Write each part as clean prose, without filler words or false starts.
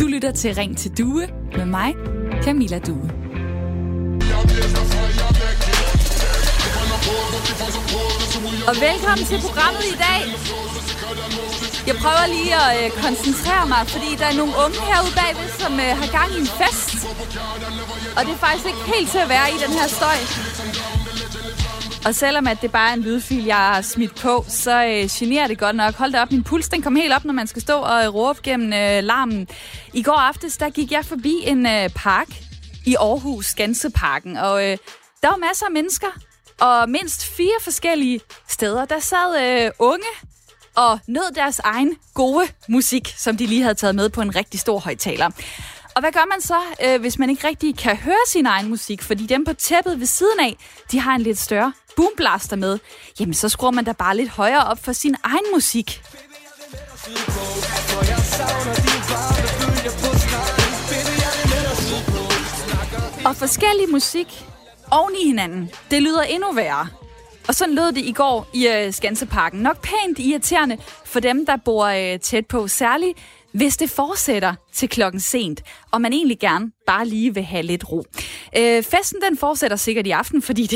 Du lytter til Ring til Due med mig, Camilla Due. Og velkommen til programmet i dag. Jeg prøver lige at koncentrere mig, fordi der er nogle unge herude bagved, som har gang i en fest. Og det er faktisk ikke helt til at være i den her støj. Og selvom at det bare er en lydfil, jeg har smidt på, så generer det godt nok. Hold da op, min puls den kom helt op, når man skal stå og råbe gennem larmen. I går aftes, der gik jeg forbi en park i Aarhus, Skanseparken, og der var masser af mennesker. Og mindst 4 forskellige steder, der sad unge og nød deres egen gode musik, som de lige havde taget med på en rigtig stor højtaler. Og hvad gør man så, hvis man ikke rigtig kan høre sin egen musik? Fordi dem på tæppet ved siden af, de har en lidt større boomblaster med. Jamen, så skruer man da bare lidt højere op for sin egen musik. Og forskellig musik oven i hinanden. Det lyder endnu værre. Og sådan lød det i går i Skanseparken. Nok pænt irriterende for dem, der bor tæt på. Særligt, hvis det fortsætter til klokken sent, og man egentlig gerne bare lige vil have lidt ro. Festen den fortsætter sikkert i aften, fordi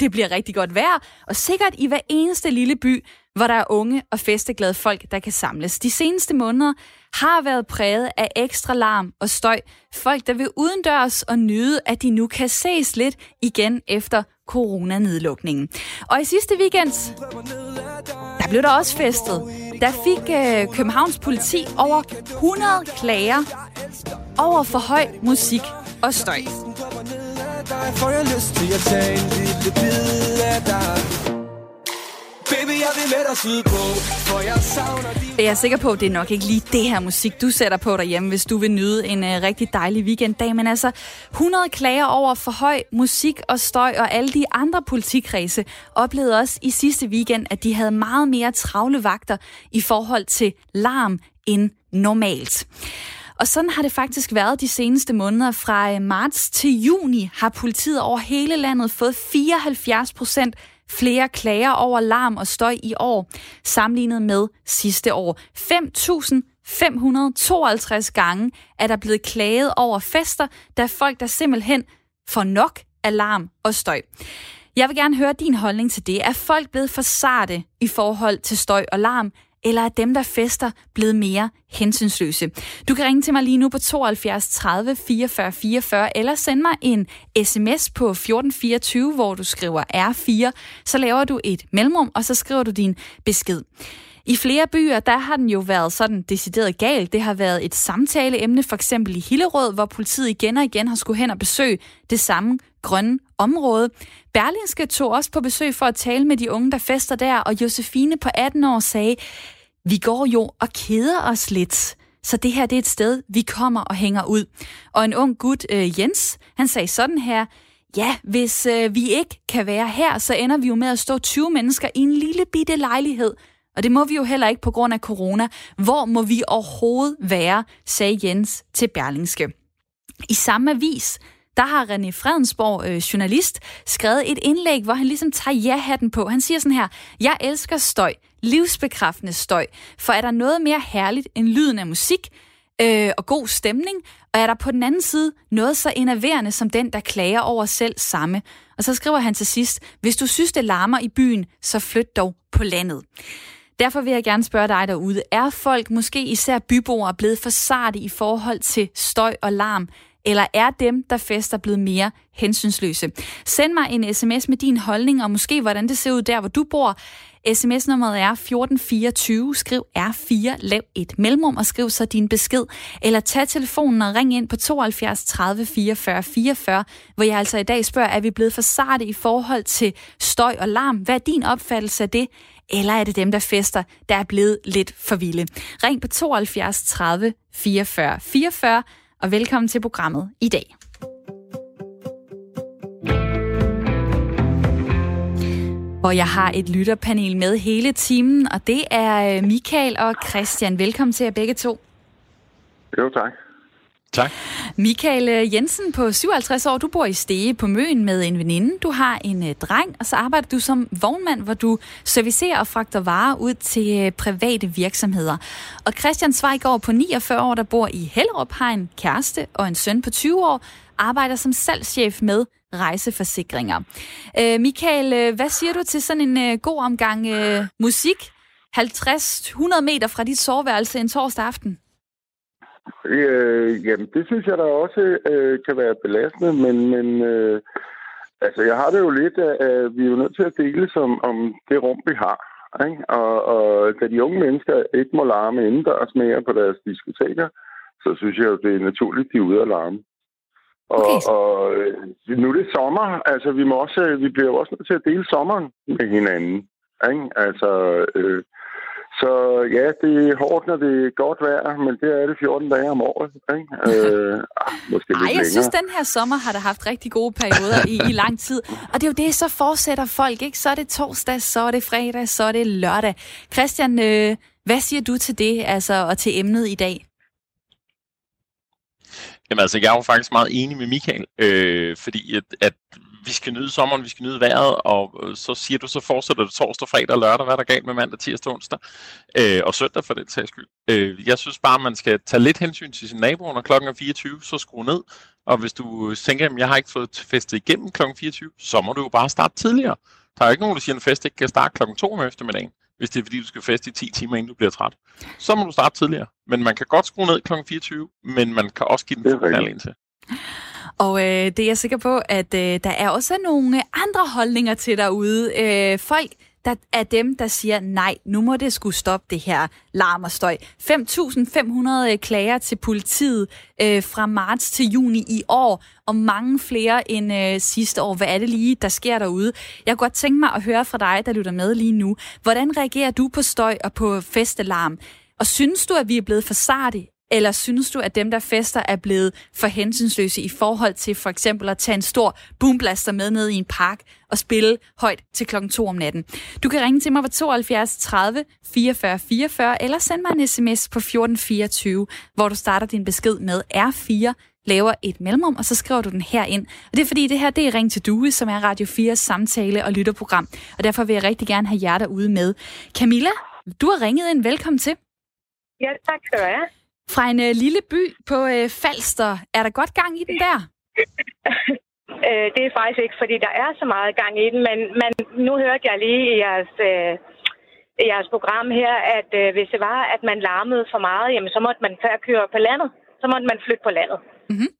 det bliver rigtig godt vejr. Og sikkert i hver eneste lille by, hvor der er unge og festeglade folk, der kan samles. De seneste måneder har været præget af ekstra larm og støj. Folk, der vil udendørs og nyde, at de nu kan ses lidt igen efter coronanedlukningen. Og i sidste weekend, der blev der også festet. Der fik Københavns politi over 100 klager over for høj musik og støj. Jeg er sikker på, at det er nok ikke lige det her musik, du sætter på derhjemme, hvis du vil nyde en rigtig dejlig weekenddag. Men altså, 100 klager over for høj musik og støj, og alle de andre politikredse oplevede også i sidste weekend, at de havde meget mere travle vagter i forhold til larm end normalt. Og sådan har det faktisk været de seneste måneder. Fra marts til juni har politiet over hele landet fået 74% flere klager over larm og støj i år, sammenlignet med sidste år. 5.552 gange er der blevet klaget over fester, da folk der simpelthen får nok af larm og støj. Jeg vil gerne høre din holdning til det. Er folk blevet for sarte i forhold til støj og larm, eller er dem, der fester, blevet mere hensynsløse? Du kan ringe til mig lige nu på 72 30 44 44, eller send mig en sms på 1424, hvor du skriver R4. Så laver du et mellemrum, og så skriver du din besked. I flere byer, der har den jo været sådan decideret galt. Det har været et samtaleemne, for eksempel i Hillerød, hvor politiet igen og igen har skulle hen og besøge det samme grønne område. Berlingske tog også på besøg for at tale med de unge, der fester der, og Josefine på 18 år sagde, vi går jo og keder os lidt, så det her det er et sted, vi kommer og hænger ud. Og en ung gut, Jens, han sagde sådan her, ja, hvis vi ikke kan være her, så ender vi jo med at stå 20 mennesker i en lille bitte lejlighed, og det må vi jo heller ikke på grund af corona. Hvor må vi overhovedet være, sagde Jens til Berlingske. I samme avis, der har René Fredensborg, journalist, skrevet et indlæg, hvor han ligesom tager ja-hatten på. Han siger sådan her, jeg elsker støj, livsbekræftende støj, for er der noget mere herligt end lyden af musik og god stemning, og er der på den anden side noget så enerverende som den, der klager over selv samme. Og så skriver han til sidst, hvis du synes, det larmer i byen, så flyt dog på landet. Derfor vil jeg gerne spørge dig derude, er folk, måske især byboere, blevet for sarte i forhold til støj og larm? Eller er dem, der fester, blevet mere hensynsløse? Send mig en sms med din holdning, og måske hvordan det ser ud der, hvor du bor. Sms-nummeret er 1424, skriv R4, lav et mellemrum og skriv så din besked. Eller tag telefonen og ring ind på 72 30 44 44, hvor jeg altså i dag spørger, er vi blevet for sarte i forhold til støj og larm? Hvad er din opfattelse af det? Eller er det dem, der fester, der er blevet lidt for vilde? Ring på 72 30 44 44, og velkommen til programmet i dag. Hvor jeg har et lytterpanel med hele timen, og det er Michael og Christian. Velkommen til jer begge to. Jo, tak. Tak. Michael Jensen på 57 år, du bor i Stege på Møen med en veninde. Du har en dreng, og så arbejder du som vognmand, hvor du servicerer og fragter varer ud til private virksomheder. Og Christian Svejgaard på 49 år, der bor i Hellerup, har en kæreste og en søn på 20 år, arbejder som salgschef med rejseforsikringer. Michael, hvad siger du til sådan en god omgang musik? 50-100 meter fra dit soveværelse en torsdag aften? Jamen, det synes jeg da også kan være belastende, men altså, jeg har det jo lidt, at vi er jo nødt til at dele om det rum, vi har. Ikke? Og da de unge mennesker ikke må larme indendørs mere på deres diskoteker, så synes jeg jo, det er naturligt, de er ude at larme. Og nu er det sommer, altså vi bliver jo også nødt til at dele sommeren med hinanden. Ikke? Altså... Så ja, det er hårdt, når det er godt vejr, men det er det 14 dage om året. Ikke? Måske lidt længere. Jeg synes, den her sommer har der haft rigtig gode perioder i lang tid. Og det er jo det, så fortsætter folk, ikke? Så er det torsdag, så er det fredag, så er det lørdag. Christian, hvad siger du til det, altså, og til emnet i dag? Jamen altså, jeg er jo faktisk meget enig med Michael, fordi at vi skal nyde sommeren, vi skal nyde vejret, og så siger du, så fortsætter det torsdag, fredag, lørdag, hvad er der galt med mandag, tirsdag, onsdag, og søndag for den sags skyld. Jeg synes bare, man skal tage lidt hensyn til sin nabo, når klokken er 24, så skru ned, og hvis du tænker, at jeg har ikke fået festet igennem klokken 24, så må du jo bare starte tidligere. Der er jo ikke nogen, der siger, at en fest ikke kan starte klokken 2 om eftermiddagen, hvis det er fordi, du skal feste i 10 timer, inden du bliver træt. Så må du starte tidligere. Men man kan godt skrue ned klokken 24, men man kan også give den fuld knald indtil. Og det er jeg sikker på, at der er også nogle andre holdninger til derude. Folk, der er dem, der siger, nej, nu må det skulle stoppe det her larm og støj. 5.500 klager til politiet fra marts til juni i år, og mange flere end sidste år. Hvad er det lige, der sker derude? Jeg kunne godt tænke mig at høre fra dig, der lytter med lige nu. Hvordan reagerer du på støj og på festalarm? Og synes du, at vi er blevet for sarte? Eller synes du, at dem, der fester, er blevet for hensynsløse i forhold til for eksempel at tage en stor boomblaster med ned i en park og spille højt til klokken 2 om natten? Du kan ringe til mig på 72 30 44 44, eller send mig en sms på 1424, hvor du starter din besked med R4, laver et mellemrum, og så skriver du den her ind. Og det er fordi, det her, det er Ring til Due, som er Radio 4's samtale- og lytterprogram. Og derfor vil jeg rigtig gerne have jer derude med. Camilla, du har ringet ind. Velkommen til. Ja, tak skal du have. Fra en lille by på Falster. Er der godt gang i den der? Det er faktisk ikke, fordi der er så meget gang i den, men nu hørte jeg lige i jeres program her, at hvis det var, at man larmede for meget, jamen, så måtte man køre på landet. Så måtte man flytte på landet. Mm-hmm.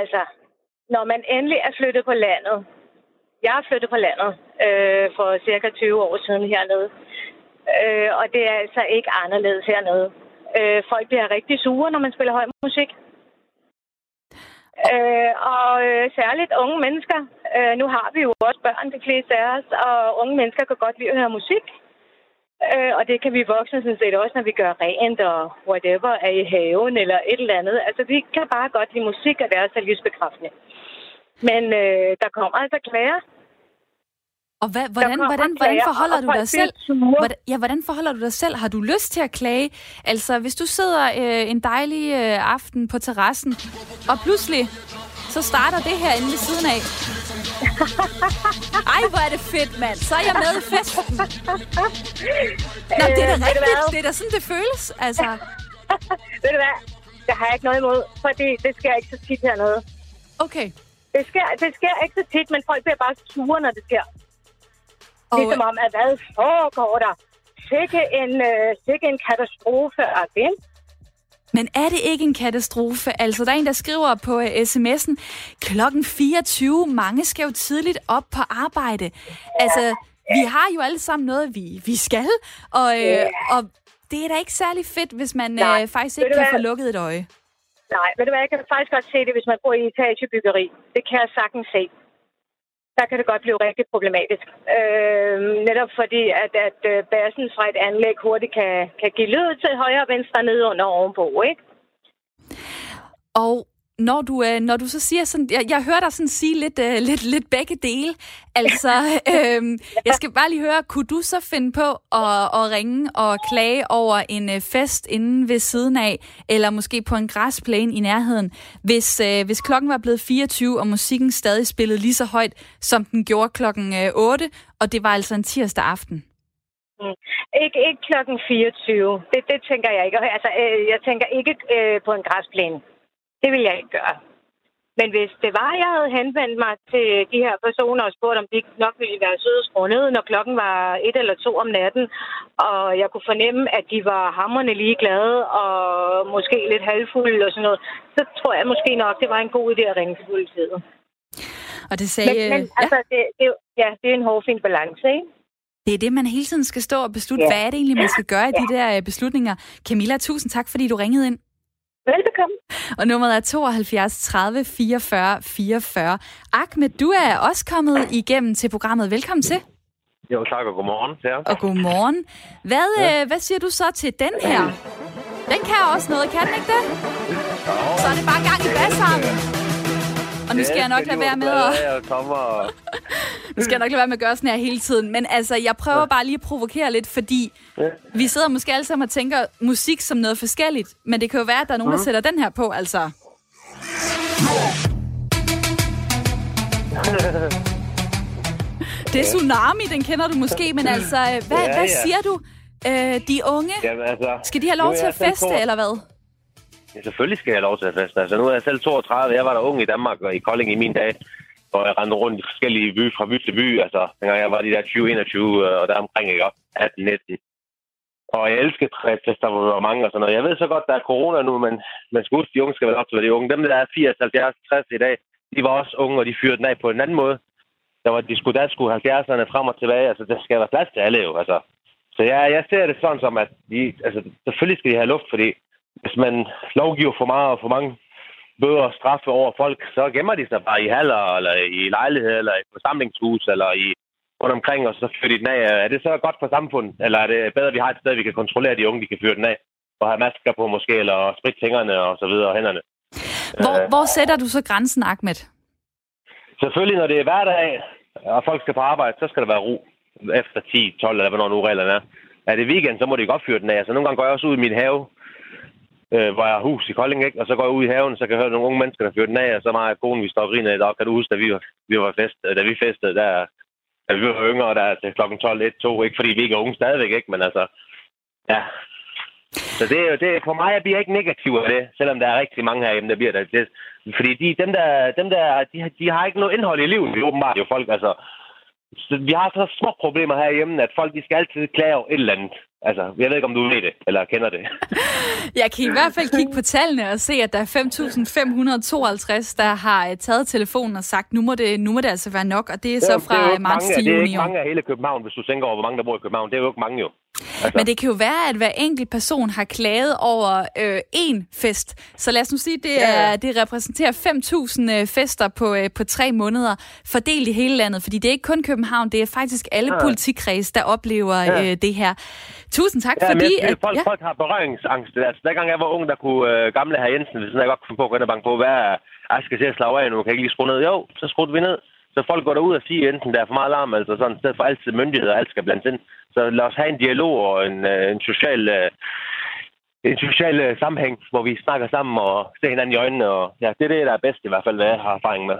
Altså, når man endelig er flyttet på landet. Jeg er flyttet på landet for cirka 20 år siden hernede. Og det er altså ikke anderledes hernede. Folk bliver rigtig sure, når man spiller høj musik. Og særligt unge mennesker. Nu har vi jo også børn, de fleste af os, og unge mennesker kan godt lide at høre musik. Og det kan vi voksne sådan set også, når vi gør rent og whatever er i haven eller et eller andet. Altså, vi kan bare godt lide musik, og det er så livsbekræftende. Men der kommer altså klager. Og hvordan forholder du dig selv? Hvordan forholder du dig selv? Har du lyst til at klage? Altså, hvis du sidder en dejlig aften på terrassen, og pludselig så starter det her inde ved siden af. Ej, hvor er det fedt, mand. Så er jeg med i festen. Nå, det er da rigtigt. Det er da sådan, det føles. Altså. Ved du hvad? Det har jeg ikke noget imod, fordi det sker ikke så tit hernede. Okay. Det sker ikke så tit, men folk bliver bare sure, når det sker. Det er som om, at hvad foregår der? Sikke en katastrofe af det. Men er det ikke en katastrofe? Altså, der er en, der skriver på sms'en, klokken 24, mange skal jo tidligt op på arbejde. Ja. Altså, vi har jo alle sammen noget, vi skal. Og det er da ikke særlig fedt, hvis man faktisk ikke kan få lukket et øje. Nej, ved du hvad, jeg kan faktisk godt se det, hvis man bor i etagebyggeri. Det kan jeg sagtens se. Der kan det godt blive rigtig problematisk. Netop fordi, at bassen fra et anlæg hurtigt kan give lyd til højre og venstre ned under ovenpå, ikke? Og Når du så siger sådan, jeg hører dig sådan sige lidt begge dele. Altså, jeg skal bare lige høre, kunne du så finde på at ringe og klage over en fest inde ved siden af, eller måske på en græsplæne i nærheden, hvis klokken var blevet 24, og musikken stadig spillede lige så højt, som den gjorde klokken 8, og det var altså en tirsdag aften? Ikke klokken 24. Det tænker jeg ikke. Altså, jeg tænker ikke på en græsplæne. Det vil jeg ikke gøre. Men hvis det var, jeg havde henvendt mig til de her personer og spurgt, om de nok ville være søde og skrue ned, når klokken var 1 eller 2 om natten, og jeg kunne fornemme, at de var hamrende ligeglade og måske lidt halvfulde og sådan noget, så tror jeg måske nok, det var en god idé at ringe til politiet. Og det sagde... Men ja. Altså, det er en hårfin balance, ikke? Det er det, man hele tiden skal stå og beslutte, Hvad er det egentlig, man skal gøre i de der beslutninger. Camilla, tusind tak, fordi du ringede ind. Velbekomme. Og nummeret er 72 30 44 44. Ahmed, du er også kommet igennem til programmet. Velkommen til. Jo, tak og godmorgen. Ja. Og godmorgen. Hvad siger du så til den her? Den kan også noget, kan den ikke det? Jo. Så er det bare gang i bassarmen. Og nu skal jeg nok lade være med at gøre sådan her hele tiden. Men altså, jeg prøver bare lige at provokere lidt, fordi vi sidder måske alle sammen og tænker musik som noget forskelligt. Men det kan jo være, at der er nogen, der sætter den her på, altså. Det er Tsunami, den kender du måske, men altså, hvad siger du? De unge, skal de have lov til at feste, eller hvad? Ja, selvfølgelig skal jeg have lov til at feste. Altså, nu er jeg selv 32, jeg var der ung i Danmark og i Kolding i min dag, hvor jeg rendte rundt i forskellige byer, fra by til by. Altså, dengang jeg var de der 20-21, og der omkring jeg op 18-19. Og jeg elsker træfester, hvor der var mange og sådan noget. Jeg ved så godt, der er corona nu, men man skal huske, de unge skal være op til de unge. Dem, der er 80, 70, 60 i dag, de var også unge, og de fyrede den af på en anden måde. De skulle 70'erne frem og tilbage. Altså, der skal være plads til alle jo, altså. Så jeg ser det sådan som, at selvfølgelig skal de have luft, fordi hvis man lovgiver for meget og for mange bøder og straffe over folk, så gemmer de sig bare i haller, eller i lejligheder, eller i forsamlingshus, eller i rundt omkring, og så fyrer de den af. Er det så godt for samfundet, eller er det bedre, at vi har et sted, vi kan kontrollere, at de unge de kan fyre den af, og have masker på måske, eller spritte fingrene og så videre, og hænderne? Hvor sætter du så grænsen, Ahmed? Selvfølgelig, når det er hverdag, og folk skal på arbejde, så skal der være ro efter 10, 12, eller hvornår nu reglerne er. Er det weekend, så må de godt fyre den af. Altså, nogle gange går jeg også ud i min have, hvor jeg har hus i Kolding, ikke? Og så går jeg ud i haven, så kan jeg høre nogle unge mennesker, der fyrer den af, og så meget konen, vi står og griner i dag. Kan du huske, da vi festede, da vi var yngre, der til klokken 12, 1, 2, ikke? Fordi vi ikke er unge stadigvæk, ikke? Men altså, ja. Så det for mig, jeg bliver ikke negativ af det, selvom der er rigtig mange herhjemme, der bliver det. Fordi dem der har ikke noget indhold i livet, det er åbenbart jo folk, altså. Så vi har så små problemer herhjemme, at folk de skal altid klage over et eller andet. Altså, jeg ved ikke, om du ved det, eller kender det. Jeg kan i hvert fald kigge på tallene og se, at der er 5.552, der har taget telefonen og sagt, nu må det altså være nok, og det er så fra marts til juni. Det er ikke mange af hele København, hvis du tænker over, hvor mange der bor i København. Det er jo ikke mange jo. Altså. Men det kan jo være, at hver enkelt person har klaget over én fest. Så lad os nu sige, det repræsenterer 5.000 fester på 3 måneder, fordelt i hele landet. Fordi det er ikke kun København, det er faktisk alle politikredse, der oplever det her. Tusind tak, fordi... Folk har berøringsangst. Altså, der gang jeg var ung, der kunne gamle herr Jensen, hvis jeg godt kunne finde på at gå ind og banke på, hvad jeg skal til at slage af nu, kan jeg ikke lige skrue ned? Jo, så skruede vi ned. Så folk går derud og siger, enten der er for meget larm, altså sådan, i stedet for altid myndigheder, alt skal blandes ind. Så lad os have en dialog og en social sammenhæng, hvor vi snakker sammen og ser hinanden i øjnene. Og, ja, det er det, der er bedst i hvert fald, hvad jeg har erfaring med.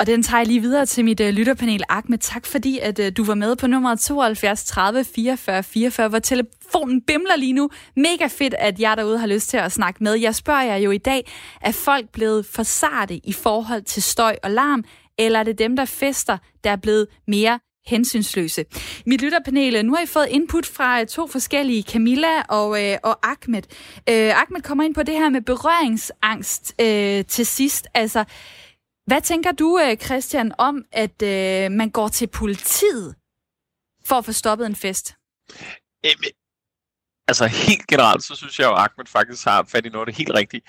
Og den tager jeg lige videre til mit lytterpanel. Ahmed, tak fordi at du var med på nummer 72 30 44 44, hvor telefonen bimler lige nu. Mega fedt, at jeg derude har lyst til at snakke med. Jeg spørger jer jo i dag, er folk blevet for sarte i forhold til støj og larm, eller er det dem, der fester, der er blevet mere hensynsløse? Mit lytterpanel, nu har I fået input fra 2 forskellige, Camilla og Ahmed. Ahmed kommer ind på det her med berøringsangst til sidst, altså... Hvad tænker du, Christian, om, at man går til politiet for at få stoppet en fest? Altså helt generelt, så synes jeg jo, at Ahmed faktisk har fat i noget af det helt rigtigt,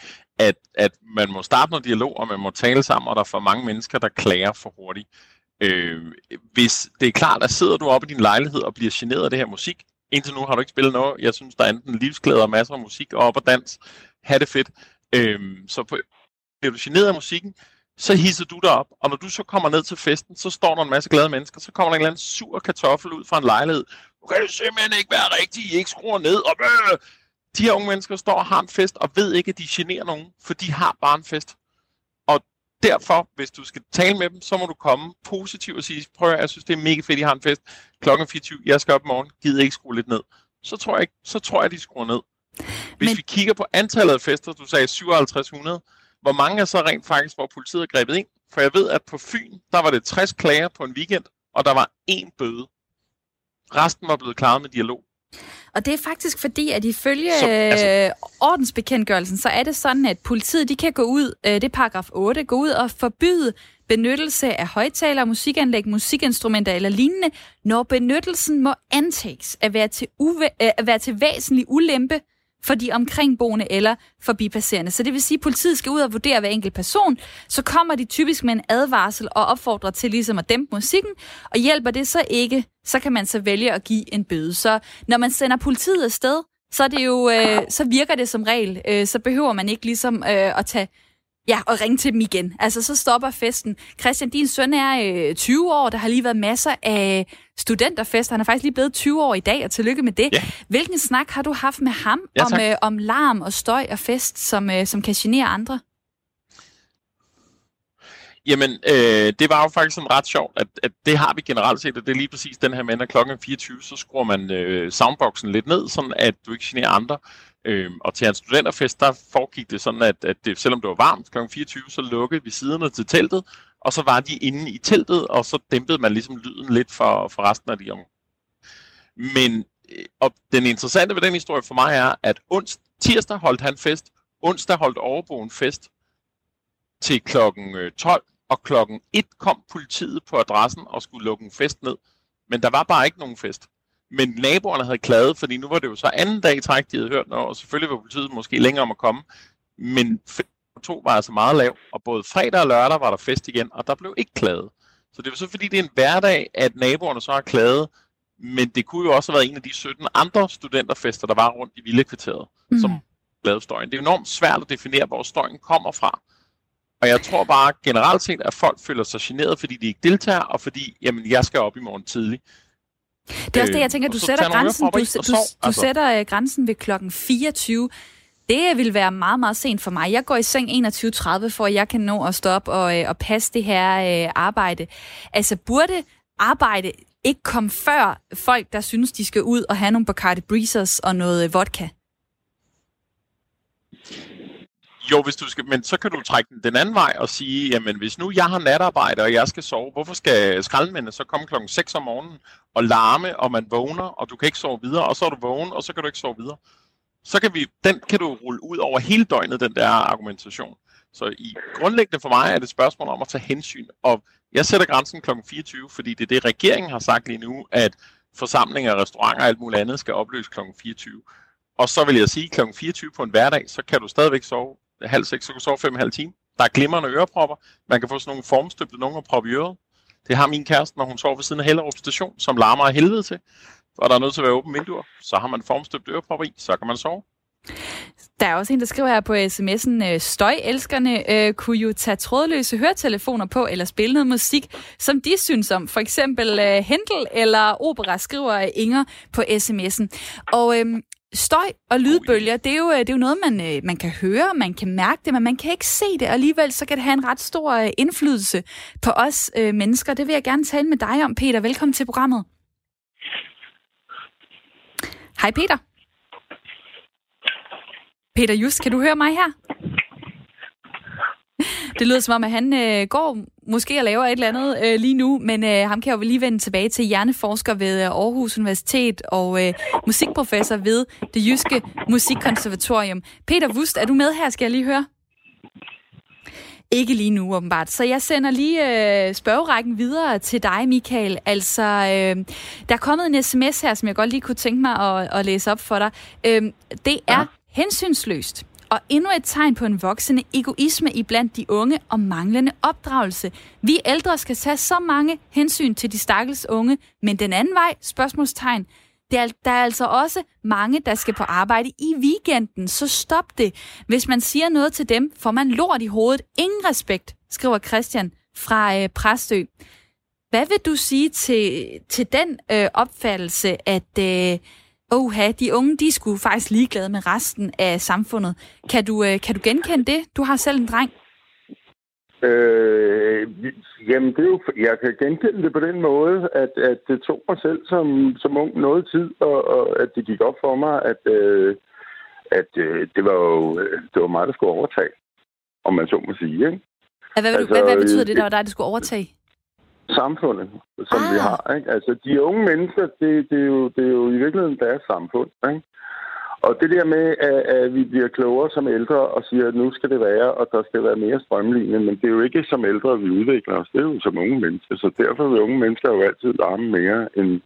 at man må starte noget dialog, og man må tale sammen, og der er for mange mennesker, der klager for hurtigt. Hvis det er klart, at sidder du oppe i din lejlighed og bliver generet af det her musik, indtil nu har du ikke spillet noget, jeg synes, der er enten livsglæder og masser af musik, og op og dans, ha' det fedt, så på bliver du generet af musikken, så hisser du dig op. Og når du så kommer ned til festen, så står der en masse glade mennesker, så kommer der en eller anden sur kartoffel ud fra en lejlighed. Nu kan det simpelthen ikke være rigtigt, I ikke skruer ned. Og de her unge mennesker står og har en fest, og ved ikke, at de generer nogen, for de har bare en fest. Og derfor, hvis du skal tale med dem, så må du komme positivt og sige, prøv at jeg synes, det er mega fedt, I har en fest. Klokken 24, jeg skal op i morgen, gider ikke skrue lidt ned. Så tror jeg, de skruer ned. Hvis vi kigger på antallet af fester, du sagde 5700, hvor mange er så rent faktisk, hvor politiet er grebet ind? For jeg ved, at på Fyn, der var det 60 klager på en weekend, og der var 1 bøde. Resten var blevet klaret med dialog. Og det er faktisk fordi, at ifølge ordensbekendtgørelsen, så er det sådan, at politiet de kan gå ud, det er paragraf 8, gå ud og forbyde benyttelse af højtalere, musikanlæg, musikinstrumenter eller lignende, når benyttelsen må antages at være til, være til væsentlig ulempe for de omkringboende eller forbipasserende. Så det vil sige, at politiet skal ud og vurdere hver enkelt person, så kommer de typisk med en advarsel og opfordrer til ligesom at dæmpe musikken, og hjælper det så ikke, så kan man så vælge at give en bøde. Så når man sender politiet afsted, så, er det jo, så virker det som regel, så behøver man ikke ligesom at tage... Ja, og ringe til dem igen. Altså, så stopper festen. Christian, din søn er 20 år, der har lige været masser af studenterfester. Han er faktisk lige blevet 20 år i dag, og tillykke med det. Ja. Hvilken snak har du haft med ham om larm og støj og fest, som kan genere andre? Jamen, det var jo faktisk sådan ret sjovt, at det har vi generelt set, at det er lige præcis den her med, at klokken 24, så skruer man soundboxen lidt ned, sådan at du ikke generer andre. Og til en studenterfest, der foregik det sådan, at det, selvom det var varmt kl. 24, så lukkede vi siderne til teltet, og så var de inde i teltet, og så dæmpede man ligesom lyden lidt for resten af de om. Men og den interessante ved den historie for mig er, at tirsdag holdt han fest, onsdag holdt overboen fest til kl. 12, og kl. 1 kom politiet på adressen og skulle lukke en fest ned. Men der var bare ikke nogen fest. Men naboerne havde klaget, fordi nu var det jo så anden dag i træk, de havde hørt noget, og selvfølgelig var politiet måske længere om at komme. Men 5 og 2 var altså meget lav, og både fredag og lørdag var der fest igen, og der blev ikke klaget. Så det var så fordi, det er en hverdag, at naboerne så har klaget, men det kunne jo også have været en af de 17 andre studenterfester, der var rundt i Villekvarteret, som lavede støjen. Det er enormt svært at definere, hvor støjen kommer fra. Og jeg tror bare generelt set, at folk føler sig generet, fordi de ikke deltager, og fordi, jamen, jeg skal op i morgen tidligt. Det er også det, jeg tænker, du sætter grænsen ved klokken 24. Det vil være meget, meget sent for mig. Jeg går i seng 21.30, for at jeg kan nå at stå op og passe det her arbejde. Altså, burde arbejde ikke komme før folk, der synes, de skal ud og have nogle Bacardi Breezers og noget vodka? Jo, hvis du skal, men så kan du trække den anden vej og sige, jamen hvis nu jeg har natarbejde, og jeg skal sove, hvorfor skal skraldemændene så komme klokken 6 om morgenen og larme, og man vågner, og du kan ikke sove videre, og så er du vågen, og så kan du ikke sove videre. Så kan den kan du rulle ud over hele døgnet, den der argumentation. Så i grundlæggende for mig er det et spørgsmål om at tage hensyn, og jeg sætter grænsen klokken 24, fordi det er det, regeringen har sagt lige nu, at forsamlinger, restauranter og alt muligt andet skal opløses klokken 24. Og så vil jeg sige, klokken 24 på en hverdag, så kan du stadigvæk sove 5:30, så kan du sove 5,5 timer. Der er glimrende ørepropper. Man kan få sådan nogle formstøbte nogen at proppe i øret. Det har min kæreste, når hun sover ved siden af Hellerup station, som larmer af helvede til. Og der er nødt til at være åbne vinduer. Så har man formstøbte ørepropper i, så kan man sove. Der er også en, der skriver her på sms'en, støjelskerne kunne jo tage trådløse høretelefoner på, eller spille noget musik, som de synes om. For eksempel Händel eller opera, skriver Inger på sms'en. Og støj og lydbølger, det er jo noget, man kan høre, man kan mærke det, men man kan ikke se det, og alligevel så kan det have en ret stor indflydelse på os mennesker. Det vil jeg gerne tale med dig om, Peter. Velkommen til programmet. Hej, Peter. Peter Just, kan du høre mig her? Det lyder som om, at han går måske og laver et eller andet lige nu, men ham kan jeg jo lige vende tilbage til, hjerneforsker ved Aarhus Universitet og musikprofessor ved det Jyske Musikkonservatorium. Peter Vuust, er du med her, skal jeg lige høre? Ikke lige nu, åbenbart. Så jeg sender lige spørgerækken videre til dig, Michael. Altså, der er kommet en sms her, som jeg godt lige kunne tænke mig at læse op for dig. Det er hensynsløst. Og endnu et tegn på en voksende egoisme iblandt de unge og manglende opdragelse. Vi ældre skal tage så mange hensyn til de stakkels unge, men den anden vej, Der er altså også mange, der skal på arbejde i weekenden, så stop det. Hvis man siger noget til dem, får man lort i hovedet. Ingen respekt, skriver Christian fra Præstø. Hvad vil du sige til den opfattelse, at de unge, de er sgu faktisk ligeglade med resten af samfundet? Kan du genkende det? Du har selv en dreng. Jamen, det er jo, jeg kan genkende det på den måde, at det tog mig selv som ung noget tid, og at det gik op for mig, at det var jo det var mig, der skulle overtage, om man så må sige. Ikke? Hvad betyder det, der var dig, der skulle overtage? Samfundet, som vi har. Ikke? Altså, de unge mennesker, det er jo i virkeligheden deres samfund. Ikke? Og det der med, at vi bliver klogere som ældre og siger, at nu skal det være, og der skal være mere strømlignende, men det er jo ikke som ældre, vi udvikler os. Det er jo som unge mennesker, så derfor vil unge mennesker jo altid larme mere end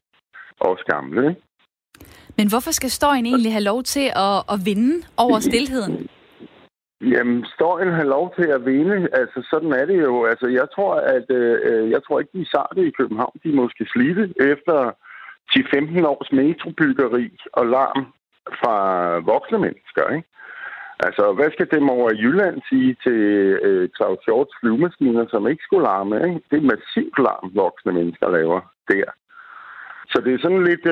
os gamle. Ikke? Men hvorfor skal støjen egentlig have lov til at vinde over stilheden? Jamen, støjen har lov til at vinde. Altså, sådan er det jo. Altså, jeg tror ikke, de sarte i København. De er måske slidte efter 10-15 års metrobyggeri og larm fra voksne mennesker, ikke? Altså, hvad skal dem over i Jylland sige til Claus Hjorts flyvemaskiner, som ikke skulle larme, ikke? Det er massivt larm, voksne mennesker laver der. Så det er sådan lidt,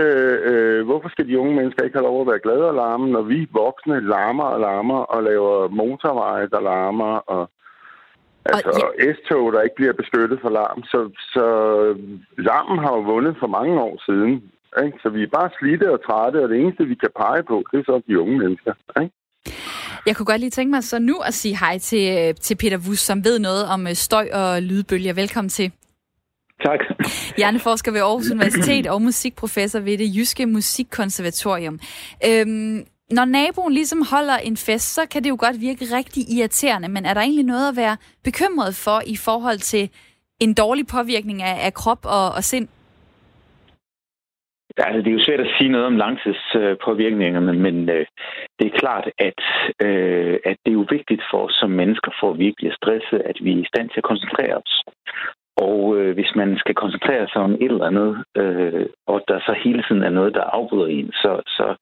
hvorfor skal de unge mennesker ikke have lov at være glade og larme, når vi voksne larmer og laver motorveje, der larmer, og S-tog, der ikke bliver beskyttet for larm. Så larmen har jo vundet for mange år siden, ikke? Så vi er bare slidte og trætte, og det eneste, vi kan pege på, det er så de unge mennesker, ikke? Jeg kunne godt lige tænke mig så nu at sige hej til Peter Vuust, som ved noget om støj og lydbølger. Velkommen til. Tak. Hjerneforsker ved Aarhus Universitet og musikprofessor ved det Jyske Musikkonservatorium. Når naboen ligesom holder en fest, så kan det jo godt virke rigtig irriterende, men er der egentlig noget at være bekymret for i forhold til en dårlig påvirkning af krop og sind? Altså, det er jo svært at sige noget om langtidspåvirkninger, men det er klart, at det er jo vigtigt for os som mennesker for at virkelig stresse, at vi er i stand til at koncentrere os. Og hvis man skal koncentrere sig om et eller andet, og der så hele tiden er noget, der afbryder en, så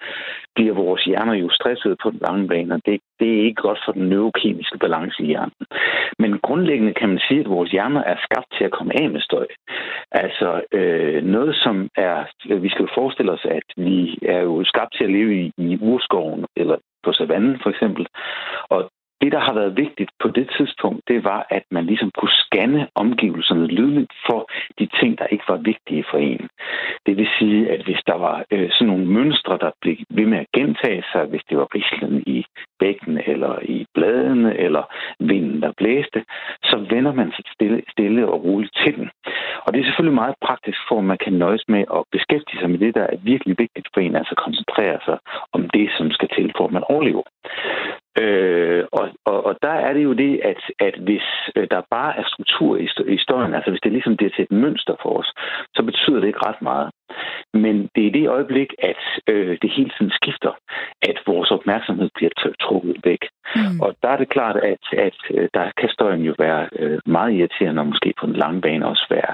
bliver vores hjerner jo stresset på den lange bane, og det er ikke godt for den neurokemiske balance i hjernen. Men grundlæggende kan man sige, at vores hjerner er skabt til at komme af med støj. Altså noget, som er... Vi skal jo forestille os, at vi er jo skabt til at leve i urskoven, eller på savannen for eksempel, og det, der har været vigtigt på det tidspunkt, det var, at man ligesom kunne scanne omgivelserne lydligt for de ting, der ikke var vigtige for en. Det vil sige, at hvis der var sådan nogle mønstre, der blev ved med at gentage sig, hvis det var rislen i bækken eller i bladene eller vinden, der blæste, så vender man sig stille og roligt til den. Og det er selvfølgelig meget praktisk for, at man kan nøjes med at beskæftige sig med det, der er virkelig vigtigt for en, altså koncentrere sig om det, som skal til for, at man overlever. Og der er det jo det, at hvis der bare er struktur i støjen, altså hvis det ligesom bliver til et mønster for os, så betyder det ikke ret meget. Men det er i det øjeblik, at det hele tiden skifter, at vores opmærksomhed bliver trukket væk. Mm. Og der er det klart, at der kan støjen jo være meget irriterende, og måske på den lange bane også være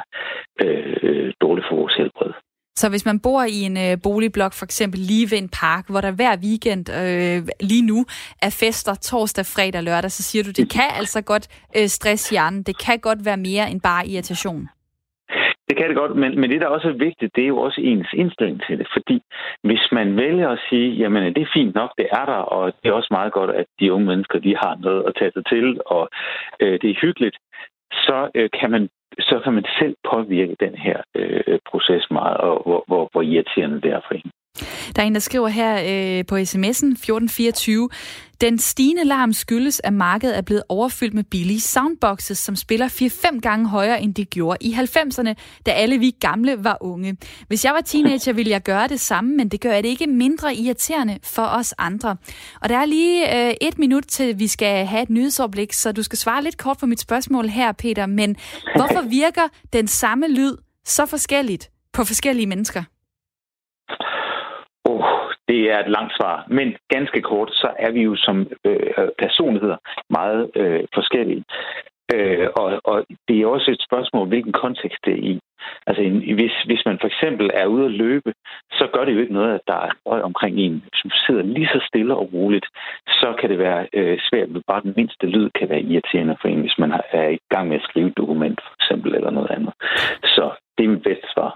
dårlig for vores helbred. Så hvis man bor i en boligblok, for eksempel lige ved en park, hvor der hver weekend lige nu er fester torsdag, fredag, lørdag, så siger du, det kan altså godt stresse hjernen. Det kan godt være mere end bare irritation. Det kan det godt, men det, der også er vigtigt, det er jo også ens indstilling til det. Fordi hvis man vælger at sige, jamen det er fint nok, det er der, og det er også meget godt, at de unge mennesker, de har noget at tage sig til, og det er hyggeligt, så kan man selv påvirke den her proces meget, og hvor irriterende det er for en. Der er en, der skriver her på sms'en 1424, den stigende larm skyldes, at markedet er blevet overfyldt med billige soundboxes, som spiller 4-5 gange højere, end de gjorde i 90'erne, da alle vi gamle var unge. Hvis jeg var teenager, ville jeg gøre det samme, men det gør det ikke mindre irriterende for os andre. Og der er lige 1 minut til, vi skal have et nyhedsoverblik, så du skal svare lidt kort på mit spørgsmål her, Peter, men hvorfor virker den samme lyd så forskelligt på forskellige mennesker? Det er et langt svar, men ganske kort, så er vi jo som personligheder meget forskellige. Og det er også et spørgsmål, hvilken kontekst det er i. Altså, hvis man for eksempel er ude at løbe, så gør det jo ikke noget, at der er støj omkring en, som sidder lige så stille og roligt. Så kan det være svært, at bare den mindste lyd kan være irriterende for en, hvis man er i gang med at skrive et dokument, for eksempel, eller noget andet. Så det er mit bedste svar.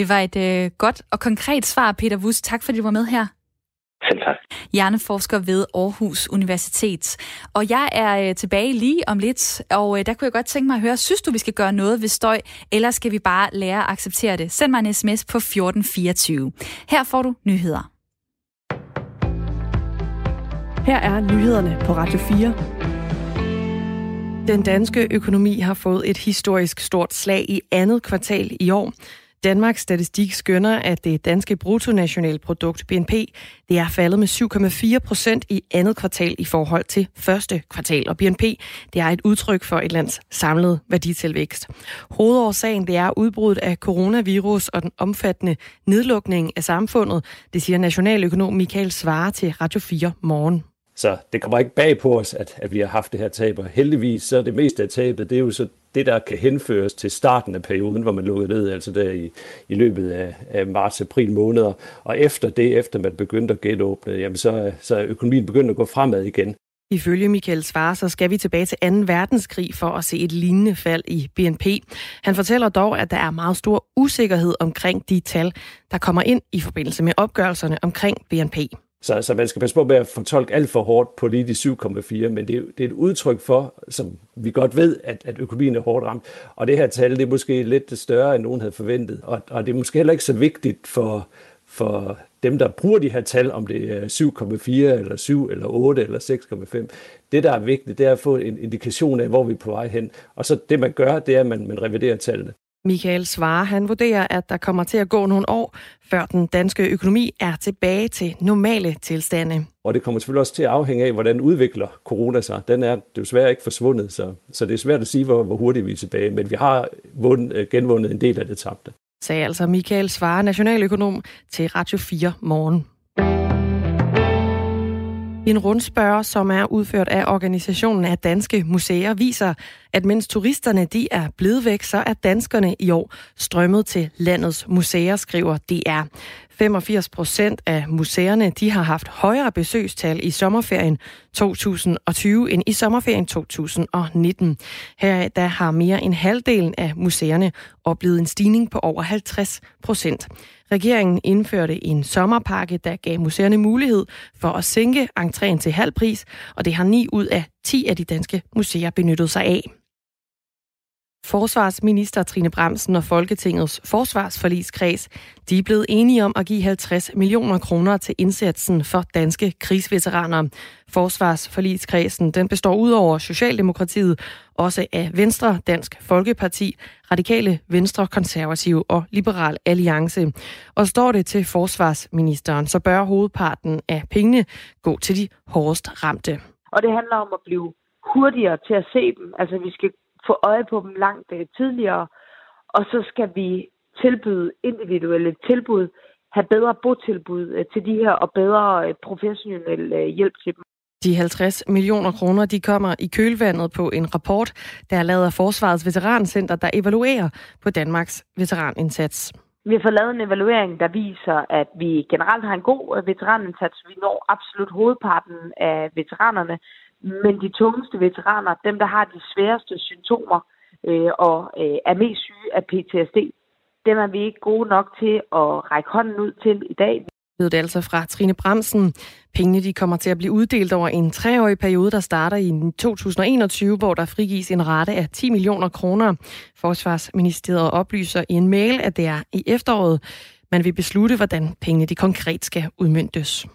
Det var et godt og konkret svar, Peter Vuust. Tak fordi du var med her. Selv tak. Hjerneforsker ved Aarhus Universitet. Og jeg er tilbage lige om lidt, og der kunne jeg godt tænke mig at høre, synes du, vi skal gøre noget ved støj, eller skal vi bare lære at acceptere det? Send mig en sms på 1424. Her får du nyheder. Her er nyhederne på Radio 4. Den danske økonomi har fået et historisk stort slag i andet kvartal i år. Danmarks statistik skønner, at det danske bruttonationalprodukt, BNP, det er faldet med 7,4% i andet kvartal i forhold til første kvartal. Og BNP, det er et udtryk for et lands samlede værditilvækst. Hovedårsagen, det er udbruddet af coronavirus og den omfattende nedlukning af samfundet. Det siger nationaløkonom Michael Svare til Radio 4 morgen. Så det kommer ikke bag på os, at vi har haft det her tab, og heldigvis så er det meste af tabet, det er jo så det, der kan henføres til starten af perioden, hvor man lukkede ned, altså der i løbet af marts-april måneder. Og efter man begyndte at genåbne, jamen så er økonomien begyndt at gå fremad igen. Ifølge Michael Svare, så skal vi tilbage til 2. verdenskrig for at se et lignende fald i BNP. Han fortæller dog, at der er meget stor usikkerhed omkring de tal, der kommer ind i forbindelse med opgørelserne omkring BNP. Så man skal passe på med at fortolke alt for hårdt på lige de 7,4, men det er et udtryk for, som vi godt ved, at økonomien er hårdt ramt. Og det her tal, det er måske lidt større, end nogen havde forventet. Og det er måske heller ikke så vigtigt for dem, der bruger de her tal, om det er 7,4 eller 7 eller 8 eller 6,5. Det, der er vigtigt, det er at få en indikation af, hvor vi er på vej hen. Og så det, man gør, det er, at man reviderer tallene. Michael Svare, han vurderer, at der kommer til at gå nogle år, før den danske økonomi er tilbage til normale tilstande. Og det kommer selvfølgelig også til at afhænge af, hvordan udvikler corona sig. Den er desværre ikke forsvundet, så det er svært at sige, hvor hurtigt vi er tilbage. Men vi har genvundet en del af det tabte. Sagde altså Michael Svare, nationaløkonom, til Radio 4 morgen. En rundspørge, som er udført af Organisationen af Danske Museer, viser, at mens turisterne de er blevet væk, så er danskerne i år strømmet til landets museer, skriver DR. 85% af museerne de har haft højere besøgstal i sommerferien 2020 end i sommerferien 2019. Her der har mere end halvdelen af museerne oplevet en stigning på over 50%. Regeringen indførte en sommerpakke, der gav museerne mulighed for at sænke entréen til halv pris, og det har 9 ud af 10 af de danske museer benyttet sig af. Forsvarsminister Trine Bramsen og Folketingets forsvarsforligskreds, de er blevet enige om at give 50 millioner kroner til indsatsen for danske krigsveteraner. Forsvarsforligskredsen, den består udover Socialdemokratiet også af Venstre, Dansk Folkeparti, Radikale Venstre, Konservative og Liberal Alliance. Og står det til forsvarsministeren, så bør hovedparten af pengene gå til de hårdest ramte. Og det handler om at blive hurtigere til at se dem. Altså vi skal få øje på dem langt tidligere, og så skal vi tilbyde individuelle tilbud, have bedre botilbud til de her, og bedre professionel hjælp til dem. De 50 millioner kroner, de kommer i kølvandet på en rapport, der er lavet af Forsvarets Veterancenter, der evaluerer på Danmarks veteranindsats. Vi har fået lavet en evaluering, der viser, at vi generelt har en god veteranindsats. Vi når absolut hovedparten af veteranerne, men de tungeste veteraner, dem der har de sværeste symptomer og er mest syge af PTSD, dem er vi ikke gode nok til at række hånden ud til i dag. Det er altså fra Trine Bramsen. Pengene de kommer til at blive uddelt over en 3-årig periode, der starter i 2021, hvor der frigives en rate af 10 millioner kroner. Forsvarsministeriet oplyser i en mail, at det er i efteråret, man vil beslutte, hvordan pengene de konkret skal udmøntes.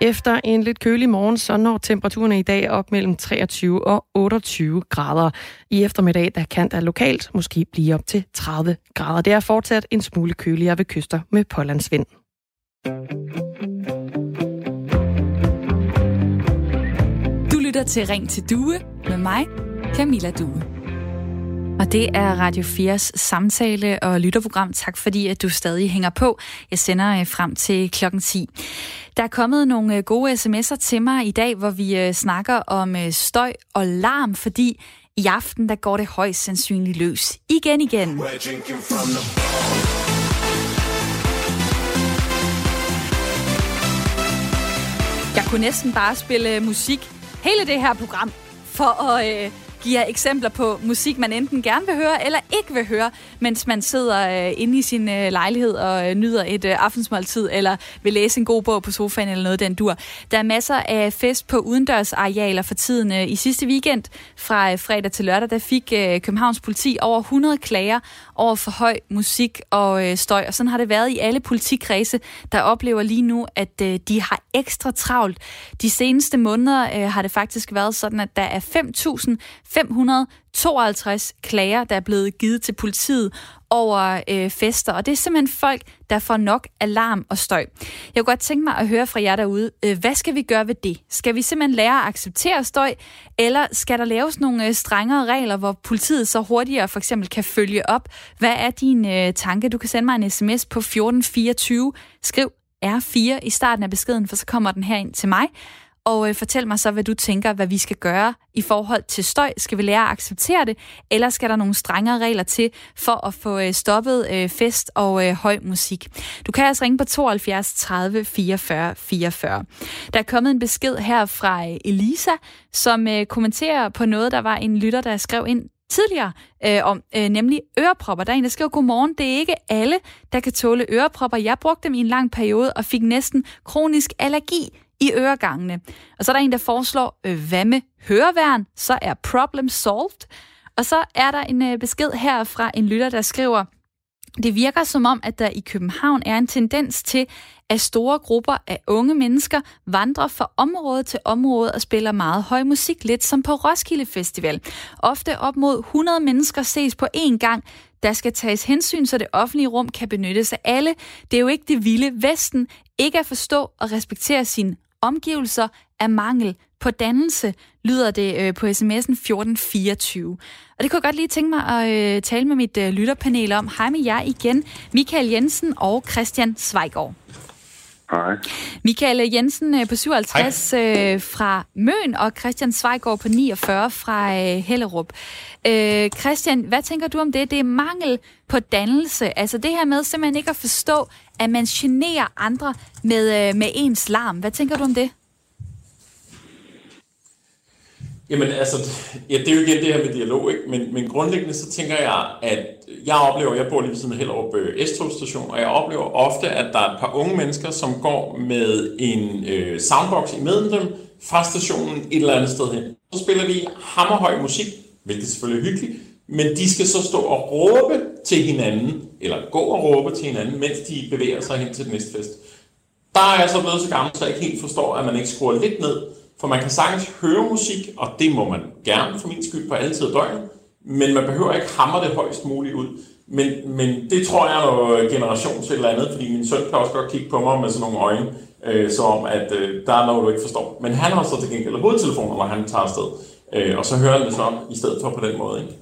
Efter en lidt kølig morgen, så når temperaturerne i dag op mellem 23 og 28 grader. I eftermiddag der kan der lokalt måske blive op til 30 grader. Det er fortsat en smule køligere ved kyster med pålandsvind. Du lytter til Ring til Due med mig, Camilla Due. Og det er Radio 4's samtale- og lytterprogram. Tak fordi, at du stadig hænger på. Jeg sender frem til klokken 10. Der er kommet nogle gode sms'er til mig i dag, hvor vi snakker om støj og larm, fordi I aften, der går det højst sandsynligt løs. Igen. Jeg kunne næsten bare spille musik hele det her program for at giver eksempler på musik, man enten gerne vil høre eller ikke vil høre, mens man sidder inde i sin lejlighed og nyder et aftensmåltid, eller vil læse en god bog på sofaen eller noget den dur. Der er masser af fest på udendørsarealer for tiden. I sidste weekend, fra fredag til lørdag, der fik Københavns politi over 100 klager over for høj musik og støj, og sådan har det været i alle politikredse, der oplever lige nu, at de har ekstra travlt. De seneste måneder har det faktisk været sådan, at der er 5.552 klager, der er blevet givet til politiet over fester, og det er simpelthen folk, der får nok alarm og støj. Jeg kunne godt tænke mig at høre fra jer derude, hvad skal vi gøre ved det? Skal vi simpelthen lære at acceptere støj, eller skal der laves nogle strengere regler, hvor politiet så hurtigere for eksempel kan følge op? Hvad er din tanke? Du kan sende mig en sms på 1424, skriv R4 i starten af beskeden, for så kommer den her ind til mig. Og fortæl mig så, hvad du tænker, hvad vi skal gøre i forhold til støj. Skal vi lære at acceptere det, eller skal der nogle strengere regler til for at få stoppet fest og høj musik? Du kan også ringe på 72 30 44 44. Der er kommet en besked her fra Elisa, som kommenterer på noget, der var en lytter, der skrev ind tidligere om, nemlig ørepropper. Der er en, der skriver, godmorgen, det er ikke alle, der kan tåle ørepropper. Jeg brugte dem i en lang periode og fik næsten kronisk allergi i øregangene. Og så er der en, der foreslår, hvad med høreværn? Så er problem solved. Og så er der en besked her fra en lytter, der skriver, det virker som om, at der i København er en tendens til, at store grupper af unge mennesker vandrer fra område til område og spiller meget høj musik, lidt som på Roskilde Festival. Ofte op mod 100 mennesker ses på én gang. Der skal tages hensyn, så det offentlige rum kan benyttes af alle. Det er jo ikke det vilde vesten. Ikke at forstå og respektere sine omgivelser er mangel på dannelse, lyder det på sms'en 1424. Og det kunne jeg godt lige tænke mig at tale med mit lytterpanel om. Hej med jer igen, Michael Jensen og Christian Svejgaard. Hej. Michael Jensen på 57 fra Møen og Christian Svejgaard på 49 fra Hellerup. Christian, hvad tænker du om det? Det er mangel på dannelse. Altså det her med simpelthen ikke at forstå, at man generer andre med ens larm. Hvad tænker du om det? Jamen altså, ja, det er jo igen det her med dialog, ikke? Men grundlæggende så tænker jeg, at jeg bor lige ved siden af Hellerup S-togstation, og jeg oplever ofte, at der er et par unge mennesker, som går med en soundbox imellem dem fra stationen et eller andet sted hen. Så spiller de hammerhøj musik, hvilket selvfølgelig er hyggeligt, men de skal så stå og råbe til hinanden, eller gå og råbe til hinanden, mens de bevæger sig hen til den næste fest. Der er jeg så blevet så gammel, så jeg ikke helt forstår, at man ikke skruer lidt ned. For man kan sagtens høre musik, og det må man gerne for min skyld på alle tider døgnet, men man behøver ikke hamre det højst muligt ud. Men det tror jeg er noget generation til eller andet, fordi min søn kan også godt kigge på mig med sådan nogle øjne, som at der er noget, du ikke forstår. Men han har så til gengæld hovedtelefoner, når han tager afsted, og så hører han det så op i stedet for på den måde. Ikke?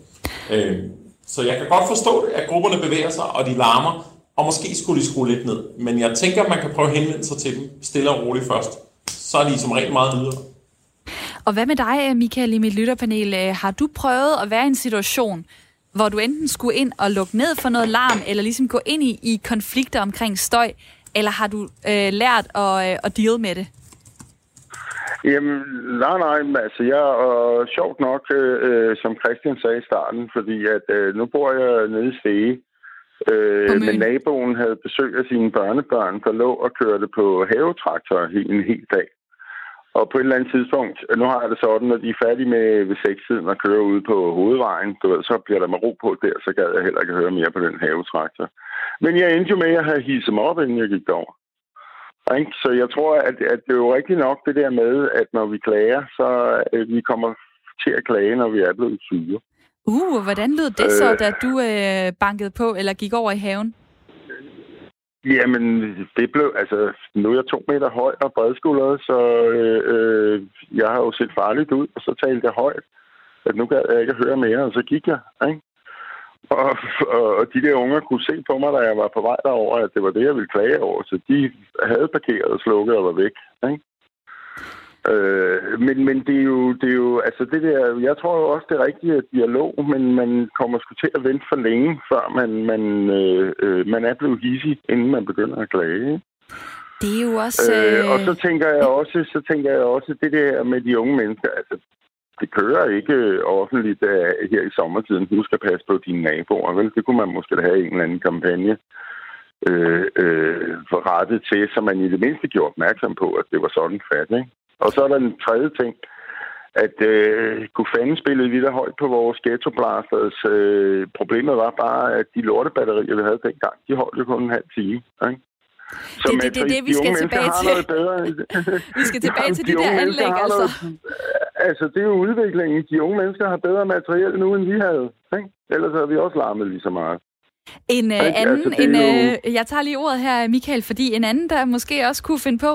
Så jeg kan godt forstå det, at grupperne bevæger sig, og de larmer, og måske skulle de skrue lidt ned. Men jeg tænker, at man kan prøve at henvende sig til dem stille og roligt først. Så er de som regel meget videre. Og hvad med dig, Michael, i mit lytterpanel? Har du prøvet at være i en situation, hvor du enten skulle ind og lukke ned for noget larm, eller ligesom gå ind i konflikter omkring støj, eller har du lært at deal med det? Jamen, nej, altså jeg er sjovt nok, som Christian sagde i starten, fordi at nu bor jeg nede i Stege, men naboen havde besøg af sine børnebørn, der lå og kørte på havetraktor en hel dag. Og på et eller andet tidspunkt, nu har jeg det sådan, at de er færdige med ved 6-tiden og kører ude på hovedvejen. Du ved, så bliver der med ro på der, så gad jeg heller ikke høre mere på den havetraktor. Men jeg endte jo med at have hisset mig op, inden jeg gik over. Så jeg tror, at det er jo rigtigt nok det der med, at når vi klager, så vi kommer til at klage, når vi er blevet syge. Hvordan lød det så, da du bankede på eller gik over i haven? Jamen, det blev, altså, nu er jeg 2 meter høj og bredskuldret, så jeg har jo set farligt ud, og så talte jeg højt, at nu gad jeg ikke høre mere, og så gik jeg, ikke? Og de der unger kunne se på mig, da jeg var på vej derover, at det var det, jeg ville klage over, så de havde parkeret og slukket og var væk, ikke? Men det er jo, altså det der, jeg tror jo også, det rigtige er dialog, men man kommer sgu til at vente for længe, før man er blevet hissig, inden man begynder at klage. Det er jo også... og så tænker jeg også, det der med de unge mennesker, altså det kører ikke offentligt her i sommertiden, du skal passe på dine naboer, vel? Det kunne man måske have en eller anden kampagne rettet til, så man i det mindste gjorde opmærksom på, at det var sådan fat, ikke? Og så er der den tredje ting, at kunne fanden spillede vi der højt på vores ghettoblasters. Problemet var bare, at de lortebatterier, vi havde dengang, de holdt jo kun en halv time. Ikke? Så det vi skal tilbage til. Vi skal tilbage til de der anlæg, altså. Altså, det er jo udviklingen. De unge mennesker har bedre materiel nu, end vi havde. Ikke? Ellers havde vi også larmet lige så meget. Jeg tager lige ordet her, Michael, fordi en anden, der måske også kunne finde på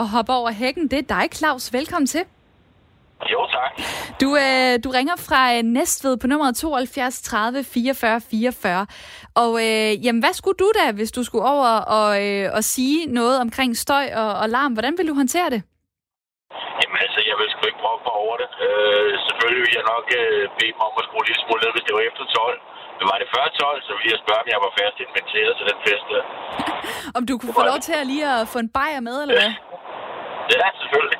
at hoppe over hækken, det er dig, Claus. Velkommen til. Jo, tak. Du ringer fra Næstved på nummeret 72 30 44 44. Og jamen, hvad skulle du da, hvis du skulle over og sige noget omkring støj og larm? Hvordan vil du håndtere det? Jamen altså, jeg vil sgu ikke prøve på over det. Selvfølgelig vil jeg nok bede mig om at skrue lidt smule ned, hvis det var efter 12. Det var det før 12, så ville jeg spørge, om jeg var fast inventeret til den fest der. Om du kunne få lov til at lige at få en bajer med, eller hvad? Ja, selvfølgelig.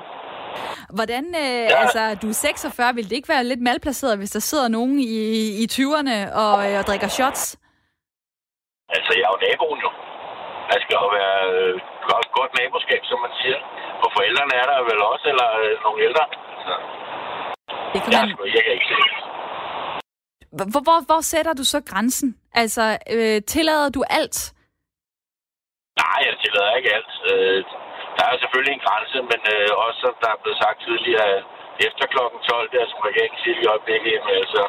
Hvordan, altså, du er 46, ville det ikke være lidt malplaceret, hvis der sidder nogen i 20'erne og drikker shots? Altså, jeg er jo naboen jo. Der skal jo være godt naboskab, som man siger. Og forældrene er der vel også, eller nogle ældre. Så. Det kan man... Jeg kan ikke se det. Hvor sætter du så grænsen? Altså, tillader du alt? Nej, jeg tillader ikke alt. Der er selvfølgelig en grænse, men også, som der er blevet sagt tidligere, efter klokken 12, der som regeringen siger i øjeblikket, altså,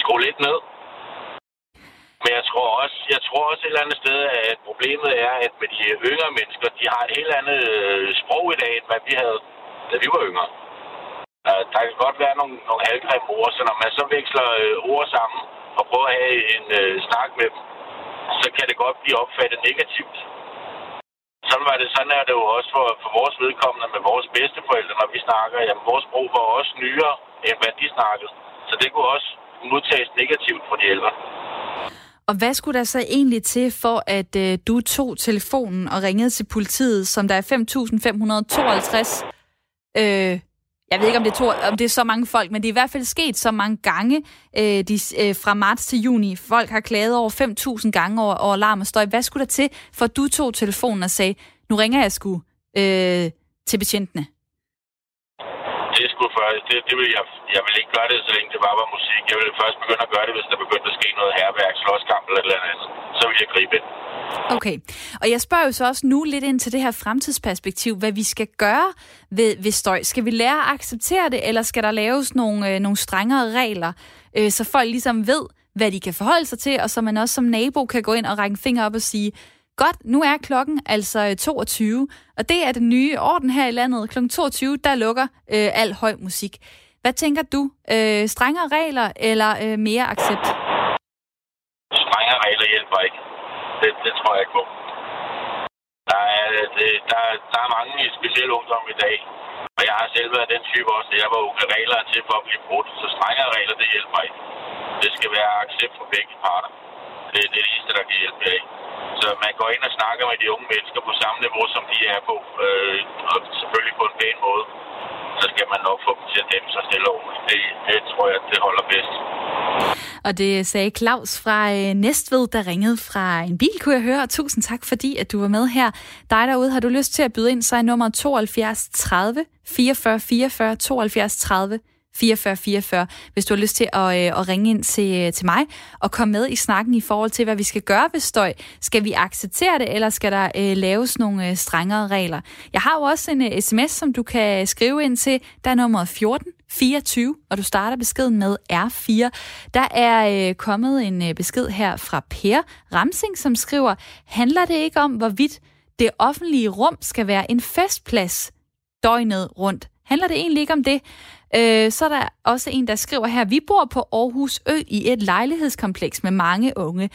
skru lidt ned. Men jeg tror også et eller andet sted, at problemet er, at med de yngre mennesker, de har et helt andet sprog i dag, end hvad vi havde, da vi var yngre. Der kan godt være nogle halvgrimme ord, så når man så veksler ord sammen og prøver at have en snak med dem, så kan det godt blive opfattet negativt. Sådan er det jo også for vores vedkommende med vores bedsteforældre, når vi snakker. Jamen, vores sprog var også nyere, end hvad de snakkede. Så det kunne også modtages negativt fra de ældre. Og hvad skulle der så egentlig til for, at du tog telefonen og ringede til politiet, som der er 5.552... Jeg ved ikke, om det er så mange folk, men det er i hvert fald sket så mange gange fra marts til juni. Folk har klaget over 5.000 gange over larm og støj. Hvad skulle der til, for du tog telefonen og sagde, nu ringer jeg sgu til betjentene? Det skulle først. Det vil jeg vil ikke gøre det, så længe det bare var musik. Jeg ville først begynde at gøre det, hvis der begyndte at ske noget hærværk, slåskamp eller andet. Så vil jeg gribe ind. Okay, og jeg spørger jo så også nu lidt ind til det her fremtidsperspektiv, hvad vi skal gøre ved støj. Skal vi lære at acceptere det, eller skal der laves nogle strengere regler, så folk ligesom ved, hvad de kan forholde sig til, og så man også som nabo kan gå ind og række en finger op og sige, godt, nu er klokken altså 22, og det er den nye orden her i landet. Klokken 22, der lukker al høj musik. Hvad tænker du? Strengere regler eller mere accept? Strengere regler hjælper ikke. Det tror jeg ikke på. Der er mange specielle ungdom i dag, og jeg har selv været den type også, at jeg var okay regler til for at blive brudt. Så strengere regler, det hjælper ikke. Det skal være accept for begge parter. Det er det eneste, der kan hjælpe af. Så man går ind og snakker med de unge mennesker på samme niveau, som de er på, og selvfølgelig på en pæn måde. Så skal man nok få dem til at dæmme sig stille over. Det tror jeg, det holder bedst. Og det sagde Claus fra Næstved, der ringede fra en bil, kunne jeg høre. Og tusind tak, fordi at du var med her. Dig derude, har du lyst til at byde ind, så er nummer 72 30 44 44 72 30 44 44, hvis du har lyst til at ringe ind til mig og komme med i snakken i forhold til, hvad vi skal gøre ved støj. Skal vi acceptere det, eller skal der laves nogle strengere regler? Jeg har jo også en sms, som du kan skrive ind til. Der er nummeret 1424, og du starter beskeden med R4. Der er kommet en besked her fra Per Ramsing, som skriver, handler det ikke om, hvorvidt det offentlige rum skal være en festplads døgnet rundt? Handler det egentlig ikke om det? Så er der også en, der skriver her, vi bor på Aarhus Ø i et lejlighedskompleks med mange unge.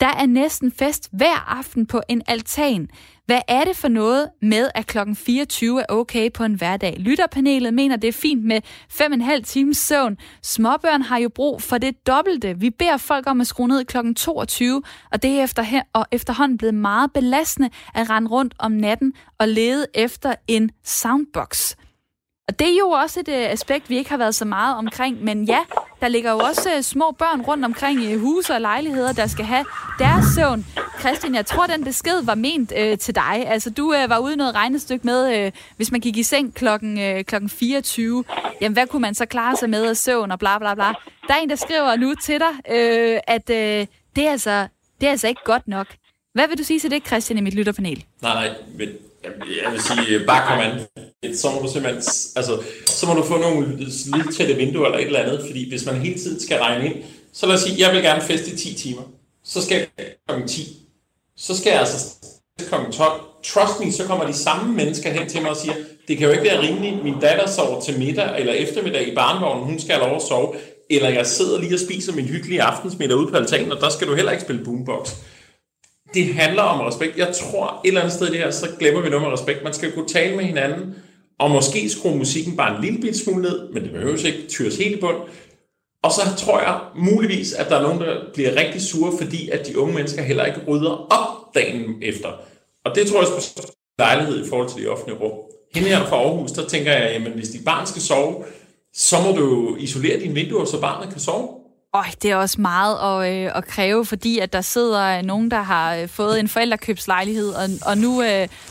Der er næsten fest hver aften på en altan. Hvad er det for noget med, at klokken 24 er okay på en hverdag? Lytterpanelet mener, det er fint med 5,5 times søvn. Småbørn har jo brug for det dobbelte. Vi beder folk om at skrue ned klokken 22, og det er efterhånden blevet meget belastende at rende rundt om natten og lede efter en soundbox. Og det er jo også et aspekt, vi ikke har været så meget omkring. Men ja, der ligger jo også små børn rundt omkring i huse og lejligheder, der skal have deres søvn. Christian, jeg tror, den besked var ment til dig. Altså, du var ude i noget regnestykke med, hvis man gik i seng klokken 24. Jamen, hvad kunne man så klare sig med af søvn og bla bla bla. Der er en, der skriver nu til dig, at det er altså ikke godt nok. Hvad vil du sige til det, Christian, i mit lytterpanel? Nej, men jeg vil sige, bare kom an. Så må du simpelthen, altså, så må du få nogle lidt tætte vinduer eller et eller andet, fordi hvis man hele tiden skal regne ind, så lad os sige, jeg vil gerne feste i 10 timer. Så skal jeg komme 10. Så skal jeg altså komme 12. Trust me, så kommer de samme mennesker hen til mig og siger, det kan jo ikke være rimeligt, min datter sover til middag eller eftermiddag i barnevognen, hun skal have lov at sove, eller jeg sidder lige og spiser min hyggelige aftensmiddag ude på altanen, og der skal du heller ikke spille boombox. Det handler om respekt. Jeg tror, et eller andet sted det her, så glemmer vi noget med respekt. Man skal kunne tale med hinanden, og måske skrue musikken bare en lille bit smule ned, men det behøves ikke tyres helt i bund. Og så tror jeg muligvis, at der er nogen, der bliver rigtig sure, fordi at de unge mennesker heller ikke rydder op dagen efter. Og det tror jeg er en dejlighed i forhold til de offentlige rum. Hende her fra Aarhus, der tænker jeg, jamen hvis dit barn skal sove, så må du isolere dine vinduer, så barnet kan sove. Det er også meget at kræve, fordi at der sidder nogen, der har fået en forældrekøbslejlighed, og nu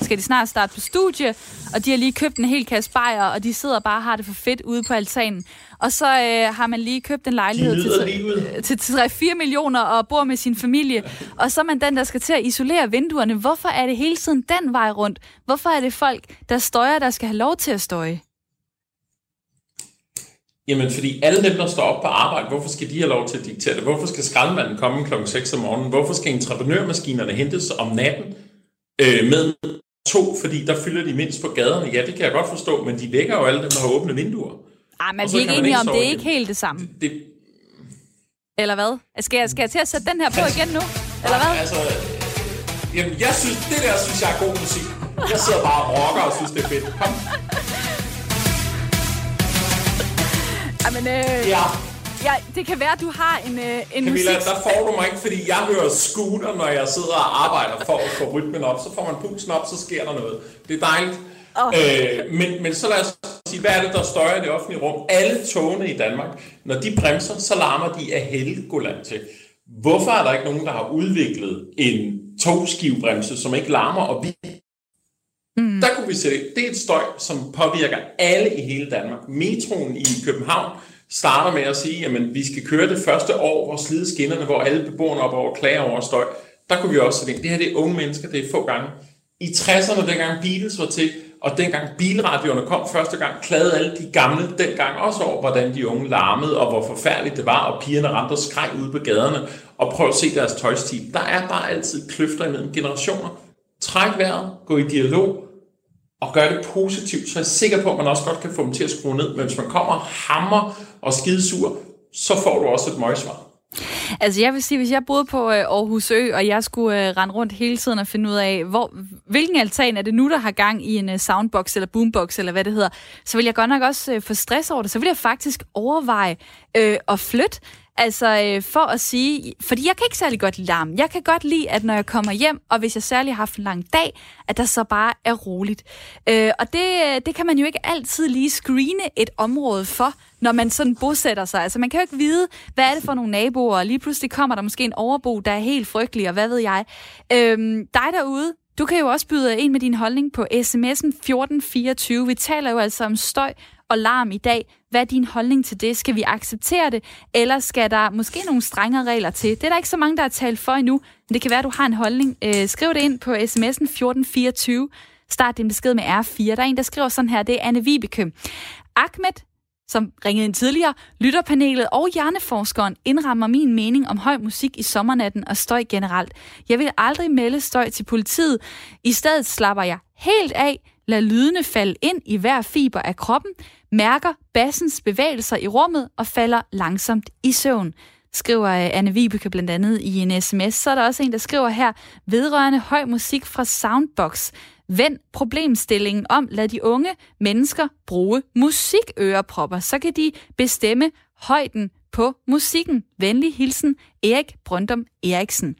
skal de snart starte på studie, og de har lige købt en hel kasse bajer, og de sidder bare og har det for fedt ude på altanen. Og så har man lige købt en lejlighed til 3-4 millioner og bor med sin familie. Og så er man den, der skal til at isolere vinduerne. Hvorfor er det hele tiden den vej rundt? Hvorfor er det folk, der støjer, der skal have lov til at støje? Jamen, fordi alle dem, der står op på arbejde, hvorfor skal de have lov til at diktere det? Hvorfor skal skraldemanden komme klokken 6 om morgenen? Hvorfor skal entreprenørmaskinerne hentes om natten med 2, fordi der fylder de mindst på gaderne? Ja, det kan jeg godt forstå, men de vækker jo alle dem, der har åbne vinduer. Ej, men vi er ikke enige om, det er ikke helt det samme. Det... Eller hvad? Skal jeg til at sætte den her på igen nu? Eller hvad? Altså, jamen, jeg synes, det jeg er god musik. Jeg sidder bare og rocker og synes, det er fedt. Kom. Jamen, ja, det kan være, at du har en Camilla, musik... Camilla, der får du mig ikke, fordi jeg hører scooter, når jeg sidder og arbejder for at få rytmen op. Så får man pulsen op, så sker der noget. Det er dejligt. Men så lad os sige, hvad er det, der støjer i det offentlige rum? Alle togene i Danmark, når de bremser, så larmer de af Helgoland til. Hvorfor er der ikke nogen, der har udviklet en togskivebremse, som ikke larmer og vi? Mm. Der kunne vi se det. Det er et støj, som påvirker alle i hele Danmark. Metroen i København starter med at sige, jamen vi skal køre det første år, hvor slide skinnerne, hvor alle beboerne op over klager over støj. Der kunne vi også se det. Det her det er unge mennesker, det er få gange. I 60'erne, dengang Beatles var til, og dengang bilradioerne kom første gang, klagede alle de gamle dengang også over, hvordan de unge larmede, og hvor forfærdeligt det var, og pigerne ramte og skreg ude på gaderne, og prøv at se deres tøjstil. Der er bare altid kløfter imellem generationer. Træk vejret, gå i dialog, og gør det positivt, så jeg er sikker på, at man også godt kan få dem til at skrue ned. Men hvis man kommer og hammer og skidesur, så får du også et møgsvar. Altså jeg vil sige, hvis jeg boede på Aarhus Ø, og jeg skulle rende rundt hele tiden og finde ud af, hvilken altan er det nu, der har gang i en soundbox eller boombox eller hvad det hedder, så vil jeg godt nok også få stress over det. Så vil jeg faktisk overveje at flytte. Altså for at sige, fordi jeg kan ikke særlig godt lide larm. Jeg kan godt lide, at når jeg kommer hjem, og hvis jeg særlig har haft en lang dag, at der så bare er roligt. Og det kan man jo ikke altid lige screene et område for, når man sådan bosætter sig. Altså man kan jo ikke vide, hvad er det for nogle naboer, og lige pludselig kommer der måske en overbo, der er helt frygtelig, og hvad ved jeg. Dig derude, du kan jo også byde ind med din holdning på sms'en 1424. Vi taler jo altså om støj og larm i dag. Hvad er din holdning til det? Skal vi acceptere det, eller skal der måske nogle strengere regler til? Det er der ikke så mange, der har talt for endnu, men det kan være, at du har en holdning. Skriv det ind på sms'en 1424. Start din besked med R4. Der er en, der skriver sådan her, det er Anne Vibeke. Ahmed, som ringede ind tidligere, lytterpanelet og hjerneforskeren indrammer min mening om høj musik i sommernatten og støj generelt. Jeg vil aldrig melde støj til politiet. I stedet slapper jeg helt af, lader lydene falde ind i hver fiber af kroppen, mærker bassens bevægelser i rummet og falder langsomt i søvn, skriver Anne Vibeke blandt andet i en sms. Så er der også en, der skriver her, vedrørende høj musik fra Soundbox. Vend problemstillingen om, lad de unge mennesker bruge musikørepropper. Så kan de bestemme højden på musikken. Venlig hilsen, Erik Brøndum Eriksen.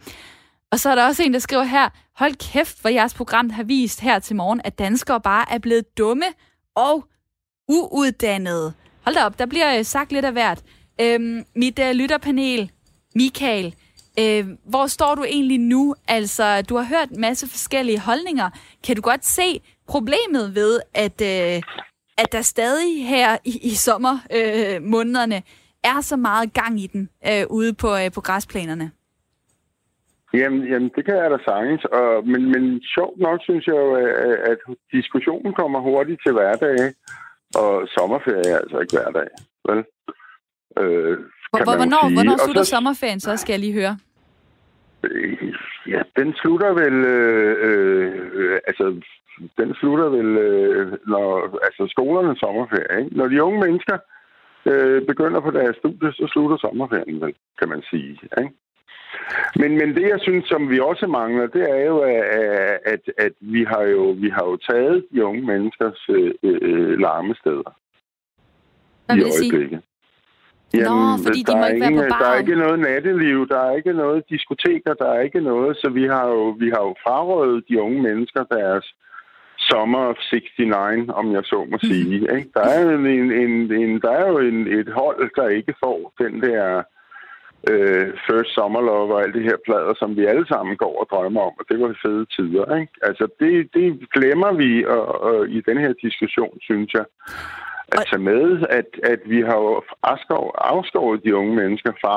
Og så er der også en, der skriver her, hold kæft, hvor jeres program har vist her til morgen, at danskere bare er blevet dumme og uuddannede. Hold da op, der bliver sagt lidt af hvert. Mit lytterpanel, Michael, hvor står du egentlig nu? Altså, du har hørt en masse forskellige holdninger. Kan du godt se problemet ved, at der stadig her i sommermånederne er så meget gang i den ude på græsplanerne? Jamen, det kan jeg da sagtens. Men sjovt nok synes jeg jo, at diskussionen kommer hurtigt til hverdag. Og sommerferie er altså ikke hverdag, vel? Hvornår slutter sommerferien, så skal jeg lige høre? Ja, den slutter vel... når, altså skolernes sommerferie, ikke? Når de unge mennesker begynder på deres studie, så slutter sommerferien vel, kan man sige, ikke? Men det, jeg synes, som vi også mangler, det er jo, at vi har jo taget de unge menneskers larmesteder i øjeblikket. Jamen, fordi de må ikke være på baren. Der er ikke noget natteliv, der er ikke noget diskoteker, der er ikke noget, så vi har jo frarådet de unge mennesker deres Summer of 69, om jeg så må sige. Ikke? Der er jo et hold, der ikke får den der First Summer Love og alt det her plader, som vi alle sammen går og drømmer om, og det var fede tider. Ikke? Altså, det glemmer vi og i den her diskussion, synes jeg. At tage med, at vi har jo afskåret de unge mennesker fra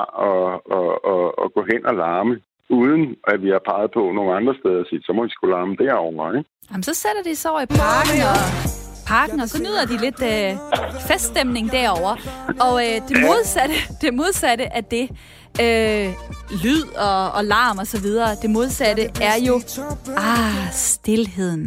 at gå hen og larme, uden at vi har peget på nogle andre steder og sige, så må vi skulle larme derovre, ikke? Jamen, så sætter de så over i parken, og så nyder de lidt feststemning derovre. Og det modsatte af det, lyd og larm og så videre, det modsatte er jo, stilheden.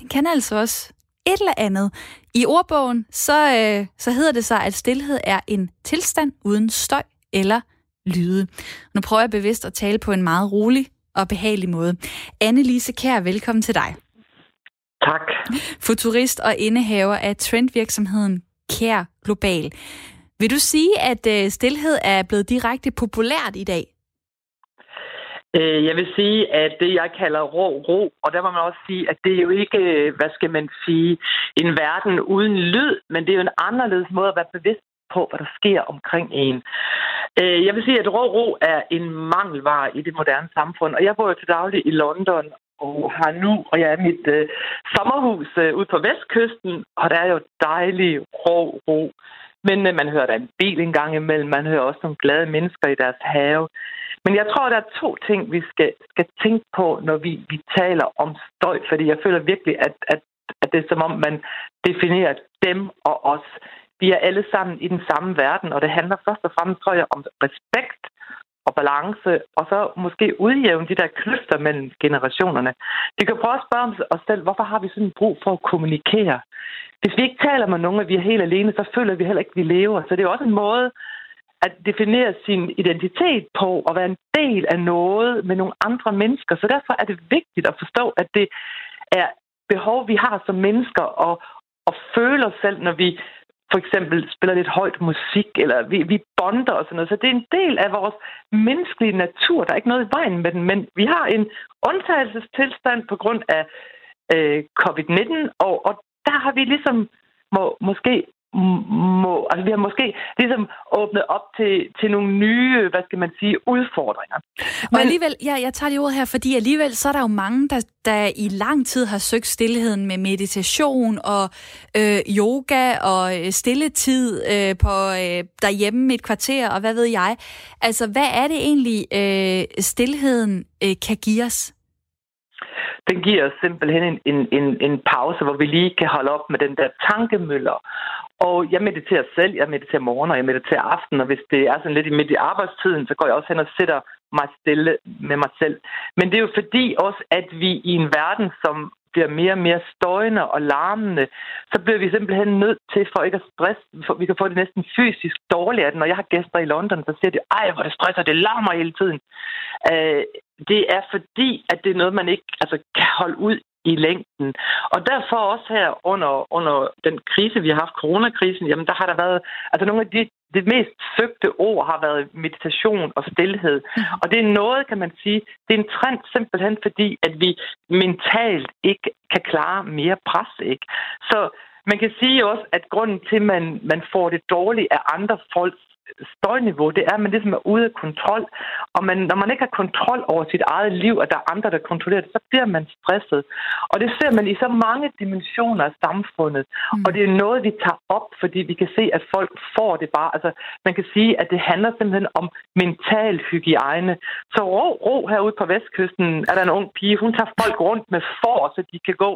Den kan altså også et eller andet. I ordbogen, så hedder det sig, at stilhed er en tilstand uden støj eller lyde. Nu prøver jeg bevidst at tale på en meget rolig og behagelig måde. Anne-Lise Kjær, velkommen til dig. Tak. Futurist og indehaver af trendvirksomheden Kjær Global. Vil du sige, at stilhed er blevet direkte populært i dag? Jeg vil sige, at det, jeg kalder ro, og der må man også sige, at det er jo ikke, hvad skal man sige, en verden uden lyd, men det er jo en anderledes måde at være bevidst på, hvad der sker omkring en. Jeg vil sige, at ro er en mangelvare i det moderne samfund, og jeg bor jo til daglig i London, og har nu, og jeg er i mit sommerhus ude på vestkysten, og der er jo dejlig ro. Men man hører der en bil en gang imellem, man hører også nogle glade mennesker i deres have. Men jeg tror, der er to ting, vi skal tænke på, når vi taler om støj, fordi jeg føler virkelig, at det er som om, man definerer dem og os. Vi er alle sammen i den samme verden, og det handler først og fremmest, tror jeg, om respekt og balance, og så måske udjævne de der kløfter mellem generationerne. Vi kan prøve at spørge os selv, hvorfor har vi sådan brug for at kommunikere? Hvis vi ikke taler med nogen, og vi er helt alene, så føler vi heller ikke, at vi lever. Så det er jo også en måde at definere sin identitet på og være en del af noget med nogle andre mennesker. Så derfor er det vigtigt at forstå, at det er behov, vi har som mennesker at føle os selv, når vi for eksempel spiller lidt højt musik, eller vi bonder og sådan noget. Så det er en del af vores menneskelige natur. Der er ikke noget i vejen med den, men vi har en undtagelsestilstand på grund af covid-19, og der har vi ligesom vi har måske ligesom åbnet op til nogle nye, hvad skal man sige, udfordringer. Men alligevel, jeg tager det ord her, fordi alligevel så er der jo mange, der i lang tid har søgt stilheden med meditation og yoga og stilletid på derhjemme et kvarter, og hvad ved jeg. Altså, hvad er det egentlig, stilheden kan give os? den giver os simpelthen en pause, hvor vi lige kan holde op med den der tankemøller. Og jeg mediterer selv, jeg mediterer morgen, og jeg mediterer aften, og hvis det er sådan lidt midt i arbejdstiden, så går jeg også hen og sætter mig stille med mig selv. Men det er jo fordi også, at vi i en verden, som bliver mere og mere støjende og larmende, så bliver vi simpelthen nødt til, for ikke at stresse, for vi kan få det næsten fysisk dårligt af den. Når jeg har gæster i London, så siger de, ej, hvor det stresser, det larmer hele tiden. Det er fordi, at det er noget, man ikke kan holde ud i længden. Og derfor også her under den krise, vi har haft, coronakrisen, jamen der har der været, nogle af de mest søgte ord har været meditation og stillhed. Og det er noget, kan man sige, det er en trend simpelthen, fordi at vi mentalt ikke kan klare mere pres, ikke? Så man kan sige også, at grunden til, at man får det dårligt af andre folks støjniveau, det er, at man ligesom er ude af kontrol, og når man ikke har kontrol over sit eget liv, og der er andre, der kontrollerer det, så bliver man stresset. Og det ser man i så mange dimensioner af samfundet, og det er noget, vi tager op, fordi vi kan se, at folk får det bare. Man kan sige, at det handler simpelthen om mental hygiejne. Så ro herude på Vestkysten er der en ung pige, hun tager folk rundt med får, så de kan gå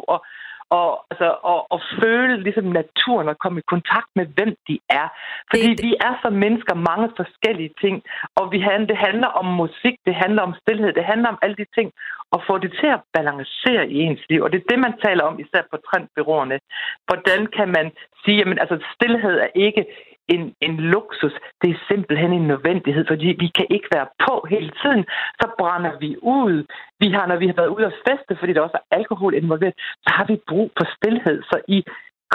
og føle ligesom naturen og komme i kontakt med, hvem de er. Fordi vi er som mennesker mange forskellige ting, og det handler om musik, det handler om stillhed, det handler om alle de ting, og få det til at balancere i ens liv. Og det er det, man taler om, især på trendbureauerne. Hvordan kan man sige, jamen stillhed er ikke en luksus, det er simpelthen en nødvendighed, fordi vi kan ikke være på hele tiden, så brænder vi ud. Når vi har været ude og feste, fordi der også er alkohol involveret, så har vi brug for stilhed. Så i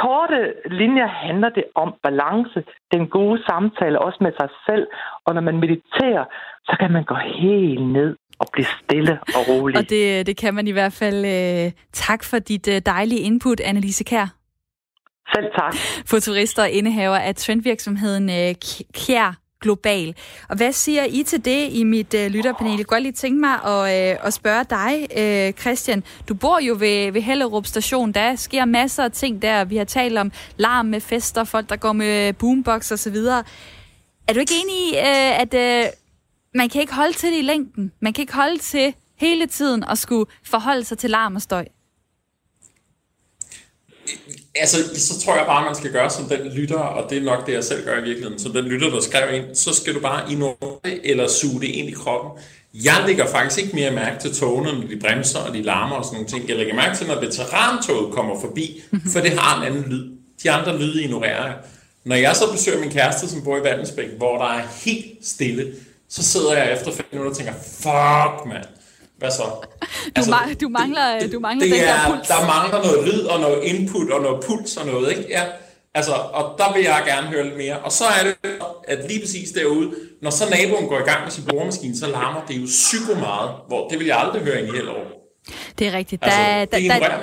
korte linjer handler det om balance, den gode samtale, også med sig selv, og når man mediterer, så kan man gå helt ned og blive stille og rolig. Og det kan man i hvert fald. Tak for dit dejlige input, Annelise Kjær. Selv tak. Futurist og indehaver af trendvirksomheden Kjær Global. Og hvad siger I til det i mit lytterpanel? Jeg kunne godt lige tænke mig at spørge dig, Christian. Du bor jo ved Hellerup station. Der sker masser af ting der. Vi har talt om larm med fester, folk der går med boombox og så videre. Er du ikke enig i, at man kan ikke holde til det i længden? Man kan ikke holde til hele tiden at skulle forholde sig til larm og støj? Så tror jeg bare, at man skal gøre som den lytter, og det er nok det, jeg selv gør i virkeligheden. Som den lytter, der skrev ind, så skal du bare ignorere det, eller suge det ind i kroppen. Jeg lægger faktisk ikke mere mærke til togene, når de bremser, og de larmer og sådan nogle ting. Jeg lægger mærke til, når veterantoget kommer forbi, for det har en anden lyd. De andre lyde ignorerer jeg. Når jeg så besøger min kæreste, som bor i Valdensbæk, hvor der er helt stille, så sidder jeg efter 5 minutter og tænker, fuck mand. Hvad så? Du mangler den der puls. Der mangler noget lyd og noget input og noget puls og noget, ikke? Ja, og der vil jeg gerne høre lidt mere. Og så er det, at lige præcis derude, når så naboen går i gang med sin boremaskine, så larmer det jo psyko meget, hvor det vil jeg aldrig høre i hele år. Det er rigtigt.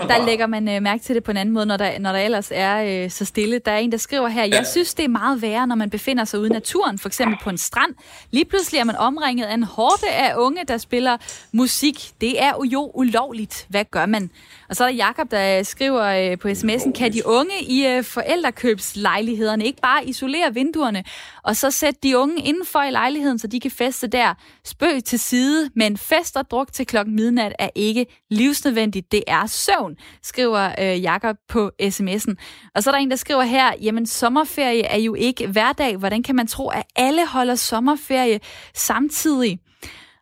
Der lægger man mærke til det på en anden måde, når der ellers er så stille. Der er en, der skriver her, jeg synes, det er meget værre, når man befinder sig ude i naturen, for eksempel på en strand. Lige pludselig er man omringet af en horde af unge, der spiller musik. Det er jo ulovligt. Hvad gør man? Og så er der Jakob, der skriver på sms'en, kan de unge i forældrekøbslejlighederne ikke bare isolere vinduerne, og så sætte de unge indenfor i lejligheden, så de kan feste der? Spøg til side, men fest og druk til klokken midnat er ikke livsnødvendigt, det er søvn, skriver Jakob på sms'en. Og så er der en, der skriver her, jamen sommerferie er jo ikke hverdag, hvordan kan man tro, at alle holder sommerferie samtidig?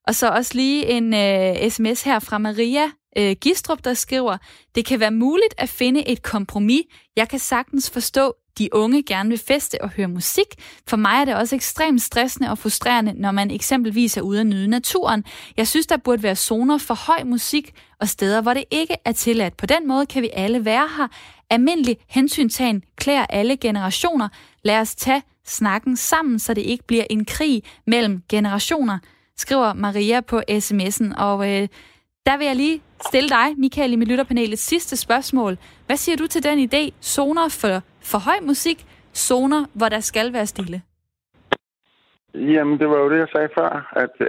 Og så også lige en sms her fra Maria Gistrup, der skriver, det kan være muligt at finde et kompromis. Jeg kan sagtens forstå, de unge gerne vil feste og høre musik. For mig er det også ekstremt stressende og frustrerende, når man eksempelvis er ude at nyde naturen. Jeg synes, der burde være zoner for høj musik og steder, hvor det ikke er tilladt. På den måde kan vi alle være her. Almindelig hensyntagen klæder alle generationer. Lad os tage snakken sammen, så det ikke bliver en krig mellem generationer, skriver Maria på sms'en. Og der vil jeg lige stille dig, Michael, i mit lytterpanelets sidste spørgsmål. Hvad siger du til den idé? Zoner for høj musik, zoner, hvor der skal være stille? Jamen, det var jo det, jeg sagde før.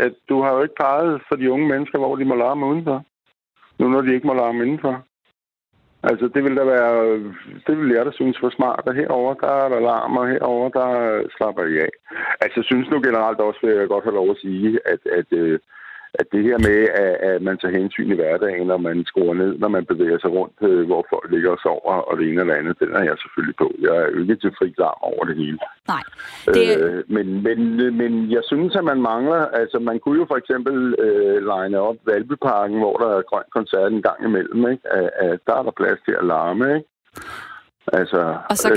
At du har jo ikke peget for de unge mennesker, hvor de må larme udenfor. Nu når de ikke må larme indenfor. Altså, det ville jeg da synes var smart. Og herovre, der er der larm, og herovre, der slapper I af. Altså, jeg synes nu generelt også, vil jeg godt have lov at sige, at at det her med, at man tager hensyn i hverdagen, når man skruer ned, når man bevæger sig rundt, hvor folk ligger og sover, og det ene eller andet, den er jeg selvfølgelig på. Jeg er jo ikke til fri larm over det hele. Nej. Det... Men jeg synes, at man mangler, altså man kunne jo for eksempel line op Valbyparken, hvor der er grøn koncert en gang imellem, ikke? At der er der plads til at larme, ikke? Altså, og så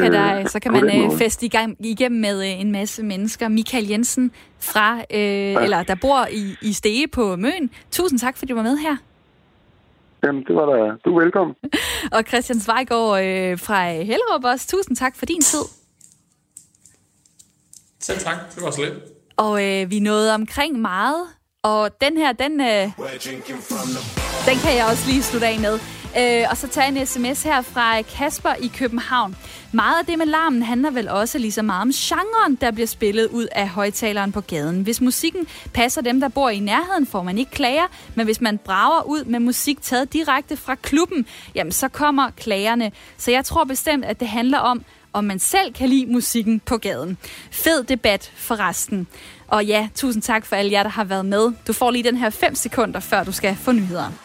kan, man feste igennem med en masse mennesker. Michael Jensen, der bor i Stege på Møen. Tusind tak, fordi du var med her. Jamen, det var da. Du er velkommen. Og Christian Svejgaard fra Hellerup også. Tusind tak for din tid. Selv tak. Det var så lidt. Og vi nåede omkring meget. Og den her, den kan jeg også lige slutte af med. Og så tager jeg en sms her fra Kasper i København. Meget af det med larmen handler vel også lige så meget om genren, der bliver spillet ud af højtaleren på gaden. Hvis musikken passer dem, der bor i nærheden, får man ikke klager. Men hvis man brager ud med musik taget direkte fra klubben, jamen så kommer klagerne. Så jeg tror bestemt, at det handler om man selv kan lide musikken på gaden. Fed debat for resten. Og ja, tusind tak for alle jer, der har været med. Du får lige den her 5 sekunder, før du skal få nyheder.